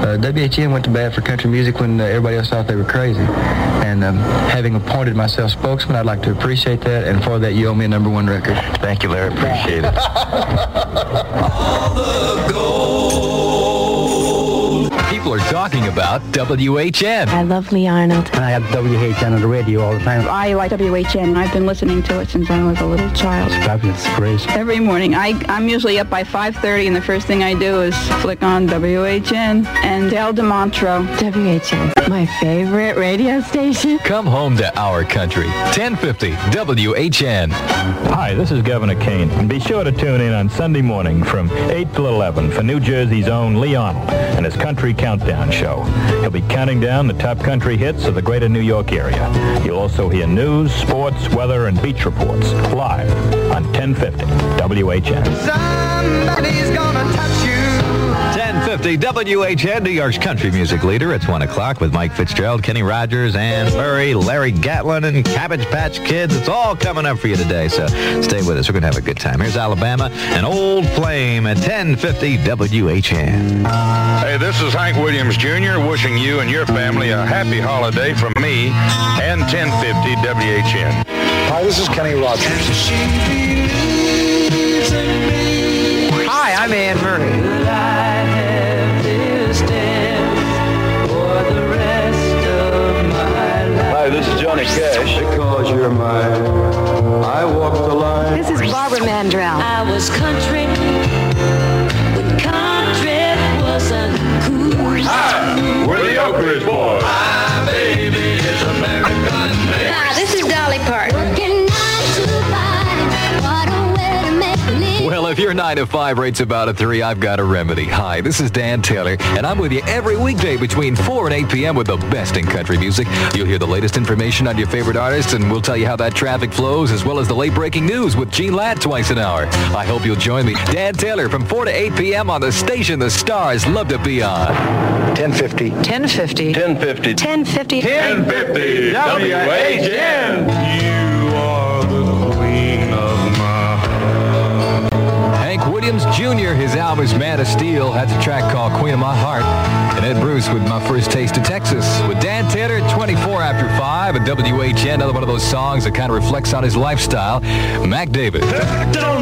uh, W H N went to bat for country music when uh, everybody else thought they were crazy. And um, having appointed myself spokesman, I'd like to appreciate that. And for that, you owe me a number one record. Thank you, Larry. Appreciate it. All the gold. People are talking about W H N. I love Lee Arnold. And I have W H N on the radio all the time. I like W H N. I've been listening to it since I was a little child. It's fabulous. Great. Every morning. I, I'm usually up by five thirty, and the first thing I do is flick on W H N and Dale DeMontro. W H N. My favorite radio station. Come home to our country. ten fifty W H N. Hi, this is Governor Kane. And be sure to tune in on Sunday morning from eight to eleven for New Jersey's own Lee Arnold and his Country Countdown Show. He'll be counting down the top country hits of the greater New York area. You'll also hear news, sports, weather, and beach reports live on ten fifty W H N. Somebody's gonna touch you. ten fifty W H N, New York's country music leader. It's one o'clock with Mike Fitzgerald, Kenny Rogers, Ann Murray, Larry Gatlin, and Cabbage Patch Kids. It's all coming up for you today, so stay with us. We're going to have a good time. Here's Alabama, an old flame at ten fifty W H N. Hey, this is Hank Williams, Junior, wishing you and your family a happy holiday from me and ten fifty W H N. Hi, this is Kenny Rogers. Hi, I'm Ann Murray. This is Johnny Cash. Because you're mine, I walk the line. This is Barbara Mandrell. I was country when country wasn't cool. Hi, we're the Oak Ridge Boys. My baby is American. Hi, this is Dolly Parton. Well, if your nine to five rate's about a three, I've got a remedy. Hi, this is Dan Taylor, and I'm with you every weekday between four and eight p.m. with the best in country music. You'll hear the latest information on your favorite artists, and we'll tell you how that traffic flows, as well as the late-breaking news with Gene Ladd twice an hour. I hope you'll join me, Dan Taylor, from four to eight p.m. on the station the stars love to be on. ten fifty. ten fifty. ten fifty. ten fifty. ten fifty. W H N. Williams Junior, his album is Man of Steel. That's a track called Queen of My Heart. And Ed Bruce with My First Taste of Texas. With Dan Taylor at twenty-four after five at W H N. Another one of those songs that kind of reflects on his lifestyle. Mac David.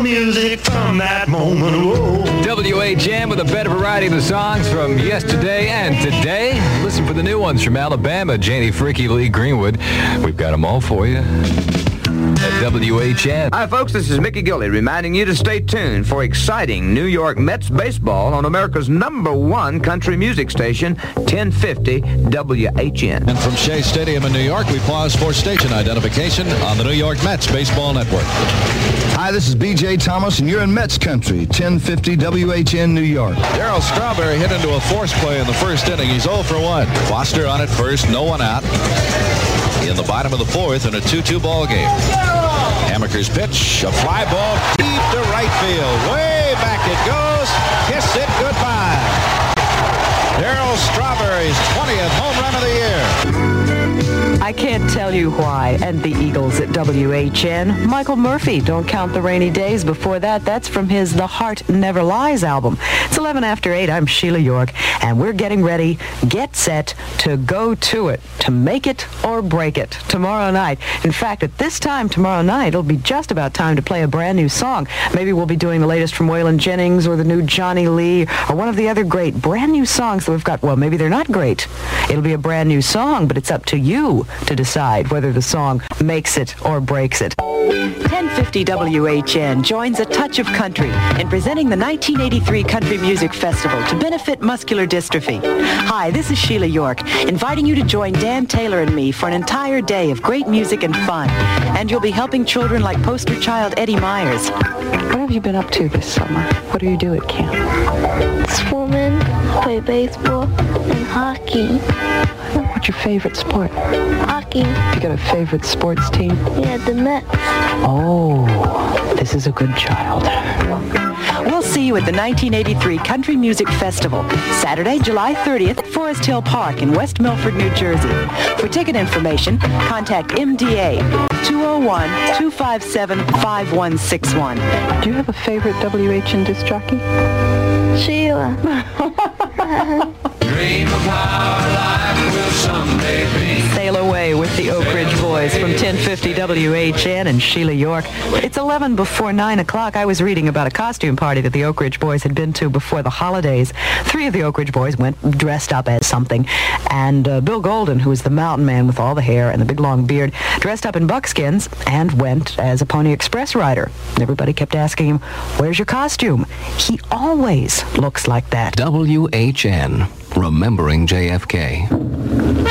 Music from that moment. Whoa. W H N with a better variety of the songs from yesterday and today. Listen for the new ones from Alabama. Janie Fricke, Lee Greenwood. We've got them all for you. At W H N. Hi, folks. This is Mickey Gilley reminding you to stay tuned for exciting New York Mets baseball on America's number one country music station, ten fifty W H N. And from Shea Stadium in New York, we pause for station identification on the New York Mets Baseball Network. Hi, this is B J. Thomas, and you're in Mets country, ten fifty W H N, New York. Darryl Strawberry hit into a force play in the first inning. He's oh for one. Foster on at first, no one out. In the bottom of the fourth in a two two ball game. Hammaker's pitch, a fly ball deep to right field. Way back it goes. Kiss it goodbye. Darryl Strawberry's twentieth home run of the year. I Can't Tell You Why, and the Eagles at W H N. Michael Murphy, Don't Count the Rainy Days. Before that, that's from his The Heart Never Lies album. It's eleven after eight. I'm Sheila York, and we're getting ready, get set, to go to it, to make it or break it tomorrow night. In fact, at this time tomorrow night, it'll be just about time to play a brand new song. Maybe we'll be doing the latest from Waylon Jennings or the new Johnny Lee or one of the other great brand new songs that we've got. Well, maybe they're not great. It'll be a brand new song, but it's up to you to decide whether the song makes it or breaks it. ten fifty W H N joins A Touch of Country in presenting the nineteen eighty-three Country Music Festival to benefit muscular dystrophy. Hi, this is Sheila York, inviting you to join Dan Taylor and me for an entire day of great music and fun. And you'll be helping children like poster child Eddie Myers. What have you been up to this summer? What do you do at camp? Swimming, play baseball, and hockey. What's your favorite sport? Hockey. You got a favorite sports team? Yeah, the Mets. Oh. Oh, this is a good child. We'll see you at the nineteen eighty-three Country Music Festival, Saturday, July thirtieth, Forest Hill Park in West Milford, New Jersey. For ticket information, contact M D A, two oh one, two five seven, five one six one. Do you have a favorite W H N disc jockey? Sheila. Dream of our life will someday be. Sail away with the Oak Ridge Boys from ten fifty W H N and Sheila York. It's eleven before nine o'clock. I was reading about a costume party that the Oak Ridge Boys had been to before the holidays. Three of the Oak Ridge Boys went dressed up as something. And uh, Bill Golden, who was the mountain man with all the hair and the big long beard, dressed up in buckskins and went as a Pony Express rider. And everybody kept asking him, where's your costume? He always looks like that. W H N. Remembering J F K. One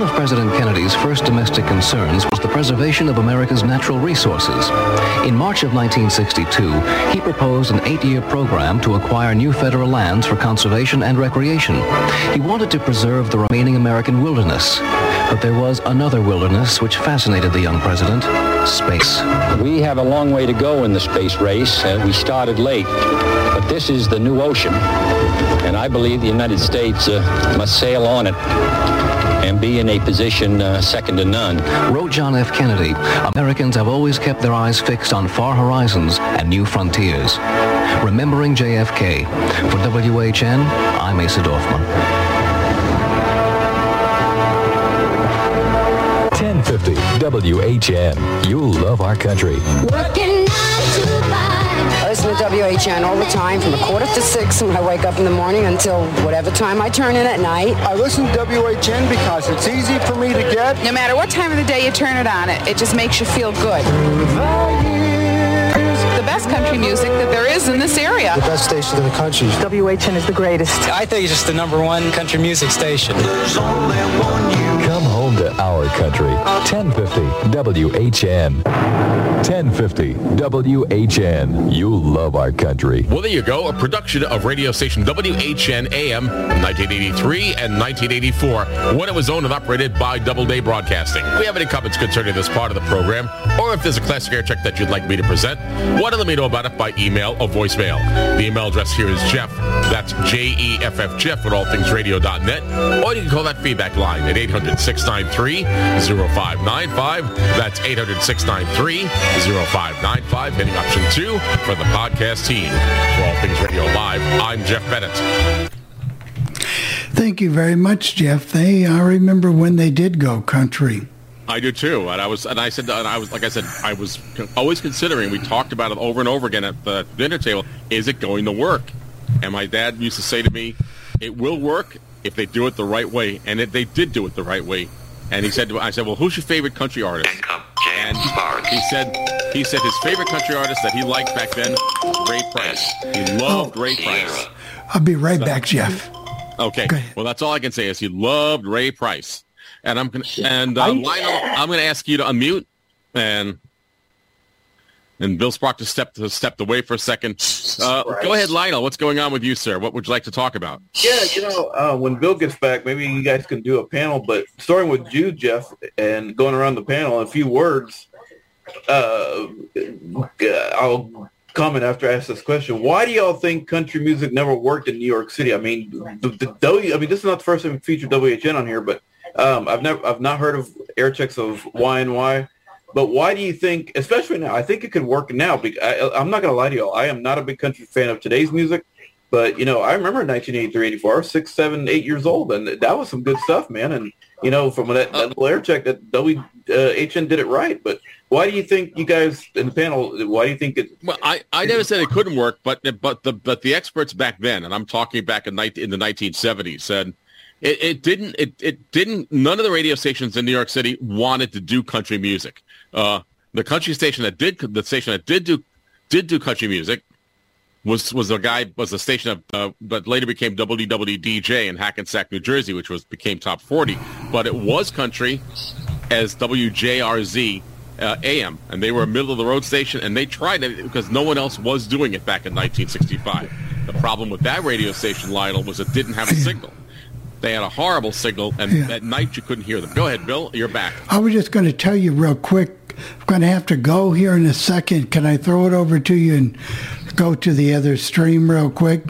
of President Kennedy's first domestic concerns was the preservation of America's natural resources. In March of nineteen sixty-two, he proposed an eight-year program to acquire new federal lands for conservation and recreation. He wanted to preserve the remaining American wilderness. But there was another wilderness which fascinated the young president, space. We have a long way to go in the space race. Uh, we started late, but this is the new ocean. And I believe the United States uh, must sail on it and be in a position uh, second to none. Wrote John F. Kennedy, Americans have always kept their eyes fixed on far horizons and new frontiers. Remembering J F K. For W H N, I'm Asa Dorfman. ten fifty W H N. You'll love our country. Working nine to five. I listen to W H N all the time from a quarter to six when I wake up in the morning until whatever time I turn in at night. I listen to W H N because it's easy for me to get. No matter what time of the day you turn it on, it, it just makes you feel good. The best country music that there is in this area. The best station in the country. W H N is the greatest. I think it's just the number one country music station. There's only one you. Come home to our country. ten fifty W H N. ten fifty W H N. You love our country. Well, there you go. A production of radio station W H N A M in nineteen eighty-three and nineteen eighty-four when it was owned and operated by Doubleday Broadcasting. If you have any comments concerning this part of the program, or if there's a classic air check that you'd like me to present, why don't let me know about it by email or voicemail. The email address here is Jeff. That's J E F F Jeff at all things radio dot net. Or you can call that feedback line at eight hundred, six nine three, zero five nine five. That's eight hundred, six nine three, zero five nine five. Hitting option two for the podcast team. For All Things Radio Live, I'm Jeff Bennett. Thank you very much, Jeff. They, I remember when they did go country. I do too, and I was, and I said, and I was, like I said, I was always considering. We talked about it over and over again at the dinner table. Is it going to work? And my dad used to say to me, "It will work if they do it the right way," and it, they did do it the right way. And he said, "I said, well, who's your favorite country artist?" And he said, he said his favorite country artist that he liked back then, Ray Price. He loved Ray Price. I'll be right so, back, Jeff. Okay. Well, that's all I can say is he loved Ray Price. And I'm gonna, and uh, Lionel, I'm going to ask you to unmute. And and Bill Sprockter stepped stepped away for a second. Uh, go ahead, Lionel. What's going on with you, sir? What would you like to talk about? Yeah, you know, uh, when Bill gets back, maybe you guys can do a panel. But starting with you, Jeff, and going around the panel, in a few words, uh, I'll comment after I ask this question. Why do y'all think country music never worked in New York City? I mean, the, the w, I mean, this is not the first time we featured W H N on here, but Um, I've never, I've not heard of air checks of Y and Y, but why do you think, especially now? I think it could work now. I, I'm not going to lie to y'all. I am not a big country fan of today's music, but you know, I remember nineteen eighty-three, eighty-four, I was six, seven, eight years old, and that was some good stuff, man. And you know, from that, that little air check, that W H N did it right. But why do you think you guys in the panel? Why do you think it? Well, I, I never said it couldn't work, but but the but the experts back then, and I'm talking back in in the nineteen seventies, said. It, it didn't. It, it didn't. None of the radio stations in New York City wanted to do country music. Uh, the country station that did the station that did do did do country music was was a guy was the station that uh, but later became W W D J in Hackensack, New Jersey, which was became top forty. But it was country as W J R Z uh, A M, and they were a middle of the road station, and they tried it because no one else was doing it back in nineteen sixty-five. The problem with that radio station, Lionel, was it didn't have a signal. They had a horrible signal, and yeah. at night you couldn't hear them. Go ahead, Bill. You're back. I was just going to tell you real quick. I'm going to have to go here in a second. Can I throw it over to you and go to the other stream real quick?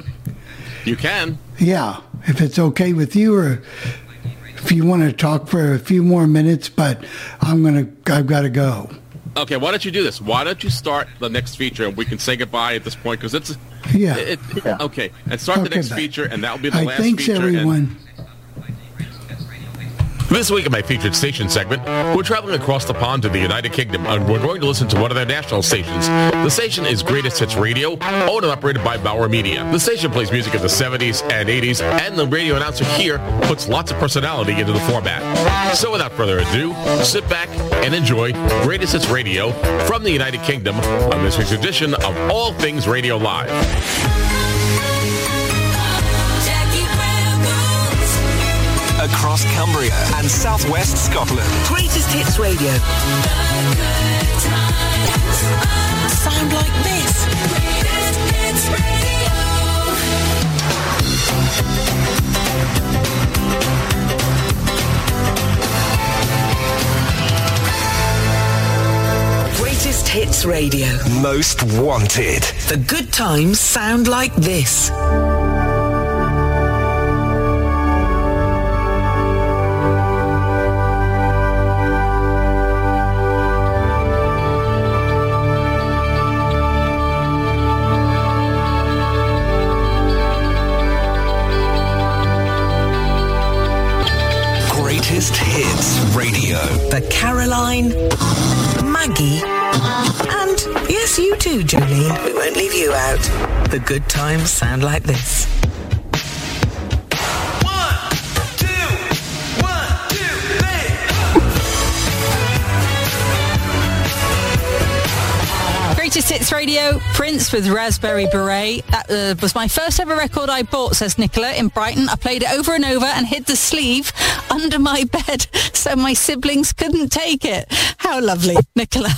You can. Yeah, if it's okay with you, or if you want to talk for a few more minutes, but I'm gonna, I've got to go. Okay, why don't you do this? Why don't you start the next feature, and we can say goodbye at this point, because it's yeah. It, it, yeah. Okay, and start okay, the next feature, and that'll be the I last thanks feature. Thanks, everyone. This week in my featured station segment, we're traveling across the pond to the United Kingdom, and we're going to listen to one of their national stations. The station is Greatest Hits Radio, owned and operated by Bauer Media. The station plays music of the seventies and eighties, and the radio announcer here puts lots of personality into the format. So without further ado, sit back and enjoy Greatest Hits Radio from the United Kingdom on this week's edition of All Things Radio Live. Across Cumbria and southwest Scotland. Greatest Hits Radio. Sound like this. Greatest Hits Radio. Greatest Hits Radio. Most wanted. The good times sound like this. For Caroline, Maggie, and yes, you too, Jolene. We won't leave you out. The good times sound like this. One, two, one, two, three. Greatest Hits Radio, Prince with Raspberry Beret. That uh, was my first ever record I bought, says Nicola in Brighton. I played it over and over and hid the sleeve under my bed so my siblings couldn't take it. How lovely. Nicola,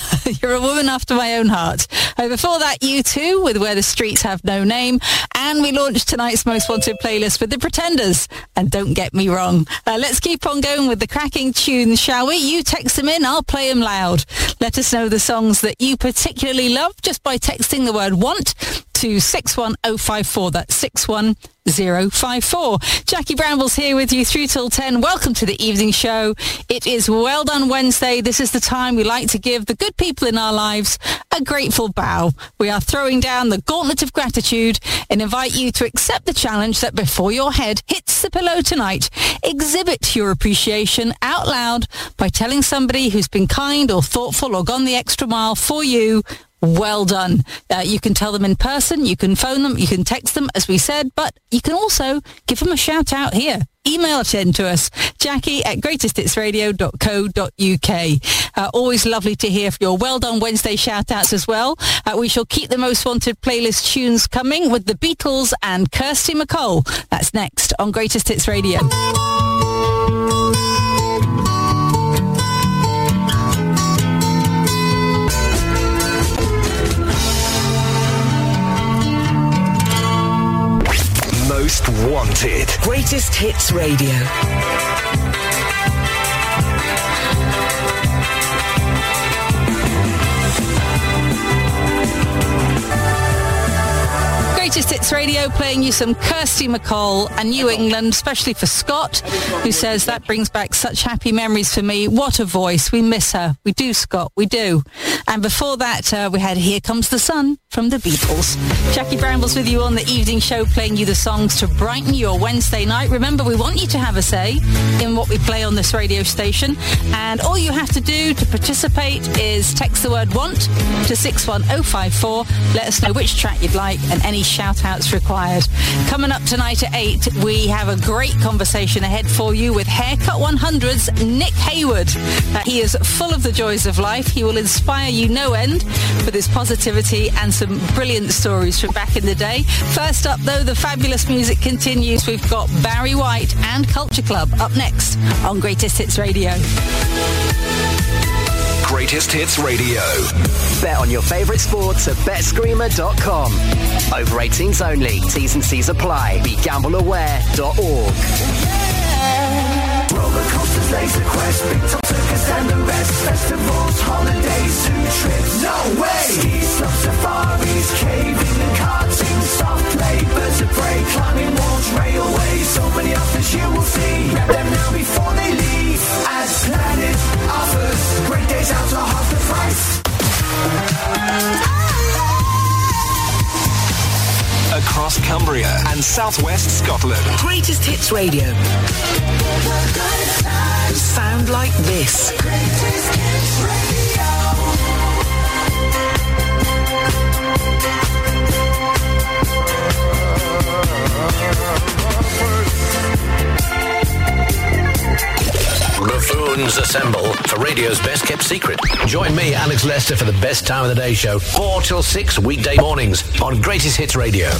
you're a woman after my own heart. Uh, before that, U two with Where the Streets Have No Name. And we launched tonight's Most Wanted playlist with The Pretenders. And don't get me wrong. Uh, let's keep on going with the cracking tunes, shall we? You text them in, I'll play them loud. Let us know the songs that you particularly love just by texting the word want to six one zero five four. That's six one zero five four. Jackie Brambles here with you through till ten. Welcome to the evening show. It is Well Done Wednesday. This is the time we like to give the good people in our lives a grateful bow. We are throwing down the gauntlet of gratitude and invite you to accept the challenge that before your head hits the pillow tonight, exhibit your appreciation out loud by telling somebody who's been kind or thoughtful or gone the extra mile for you, well done. Uh, you can tell them in person, you can phone them, you can text them, as we said, but you can also give them a shout out here. Email it in to us, Jackie at greatest hits radio dot co dot uk. Uh, always lovely to hear your Well Done Wednesday shout-outs as well. Uh, we shall keep the Most Wanted playlist tunes coming with the Beatles and Kirsty MacColl. That's next on Greatest Hits Radio. Most Wanted. Greatest Hits Radio. Greatest Hits Radio playing you some Kirsty MacColl and New England, especially for Scott, who says that brings back such happy memories for me. What a voice. We miss her. We do, Scott. We do. And before that, uh, we had Here Comes the Sun from the Beatles. Jackie Brambles with you on the evening show, playing you the songs to brighten your Wednesday night. Remember, we want you to have a say in what we play on this radio station, and all you have to do to participate is text the word want to six one zero five four. Let us know which track you'd like and any shout outs required. Coming up tonight at eight, we have a great conversation ahead for you with Haircut one hundred's Nick Hayward. Uh, he is full of the joys of life. He will inspire you no end with his positivity and support. Some brilliant stories from back in the day. First up, though, the fabulous music continues. We've got Barry White and Culture Club up next on Greatest Hits Radio. Greatest Hits Radio. Bet on your favourite sports at bet screamer dot com. Over eighteens only. T's and C's apply. Be gamble aware dot org. Roller coasters, laser quests, big top circus and the rest. Festivals, holidays, zoo trips, no way. Ski slopes, safaris, caving and karting, soft play, birds of prey, climbing walls, railways. So many options you will see. Grab them now before they leave. As Planet offers great days out for half the price. Across Cumbria and southwest Scotland. Greatest Hits Radio. Sound like this. Greatest Hits Radio. Buffoons assemble for radio's best kept secret. Join me, Alex Lester, for the best time of the day show, four till six weekday mornings on Greatest Hits Radio.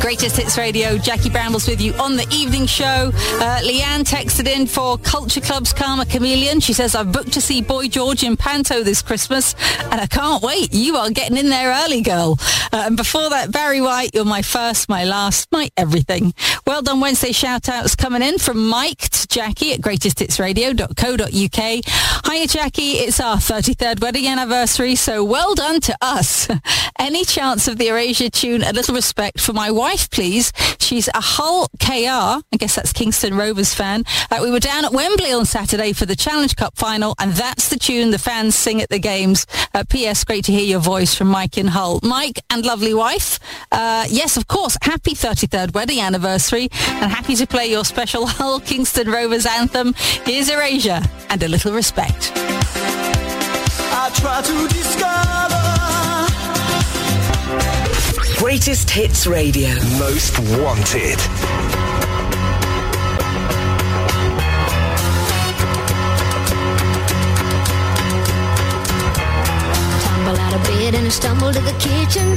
Greatest Hits Radio, Jackie Brambles with you on the evening show. Uh, Leanne texted in for Culture Club's Karma Chameleon. She says, I've booked to see Boy George in Panto this Christmas and I can't wait. You are getting in there early, girl. Uh, and before that, Barry White, you're my first, my last, my everything. Well Done Wednesday shout-outs coming in from Mike to Jackie at greatest hits radio dot co dot uk. Hiya, Jackie. It's our thirty-third wedding anniversary, so well done to us. Any chance of the Erasure tune, A Little Respect for My Wife, please? She's a Hull K R, I guess that's Kingston Rovers fan. Uh, we were down at Wembley on Saturday for the Challenge Cup final, and that's the tune the fans sing at the games. Uh, P S Great to hear your voice from Mike in Hull. Mike and lovely wife, uh, yes, of course, happy thirty-third wedding anniversary, and happy to play your special Hull Kingston Rovers anthem. Here's Erasure and A Little Respect. I try to discover Greatest Hits Radio. Most Wanted. Tumble out of bed and stumble to the kitchen.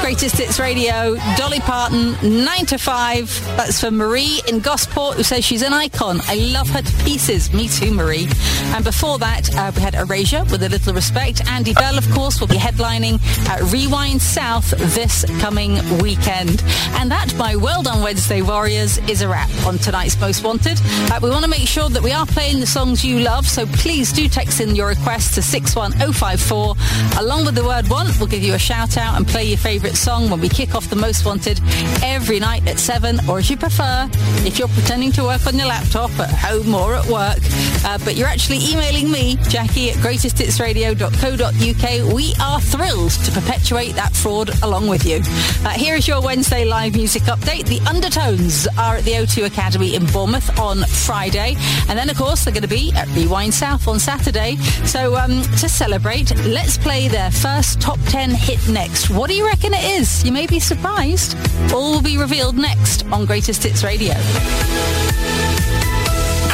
Greatest Hits Radio, Dolly Parton, nine to five. That's for Marie in Gosport, who says she's an icon. I love her to pieces. Me too, Marie. And before that, uh, we had Erasure with A Little Respect. Andy Bell, of course, will be headlining at Rewind South this coming weekend. And that, by Well Done Wednesday Warriors, is a wrap on tonight's Most Wanted. Uh, we want to make sure that we are playing the songs you love, so please do text in your requests to six one oh five four. Along with the word want, we'll give you a shout out and play your favourite song when we kick off the Most Wanted every night at seven, or as you prefer, if you're pretending to work on your laptop at home or at work, uh, but you're actually emailing me, Jackie, at greatest hits radio dot co dot uk. We are thrilled to perpetuate that fraud along with you. Uh, here is your Wednesday live music update. The Undertones are at the O two Academy in Bournemouth on Friday, and then of course they're going to be at Rewind South on Saturday. So um, to celebrate, let's play their first top ten hit next. What do you reckon it is? You may be surprised. All will be revealed next on Greatest Hits Radio.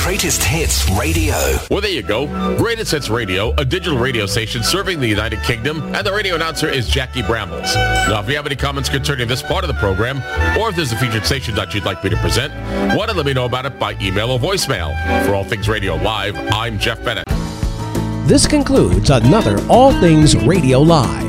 Greatest Hits Radio. Well, there you go. Greatest Hits Radio, a digital radio station serving the United Kingdom, and the radio announcer is Jackie Brambles. Now, if you have any comments concerning this part of the program, or if there's a featured station that you'd like me to present, why don't let me know about it by email or voicemail. For All Things Radio Live, I'm Jeff Bennett. This concludes another All Things Radio Live.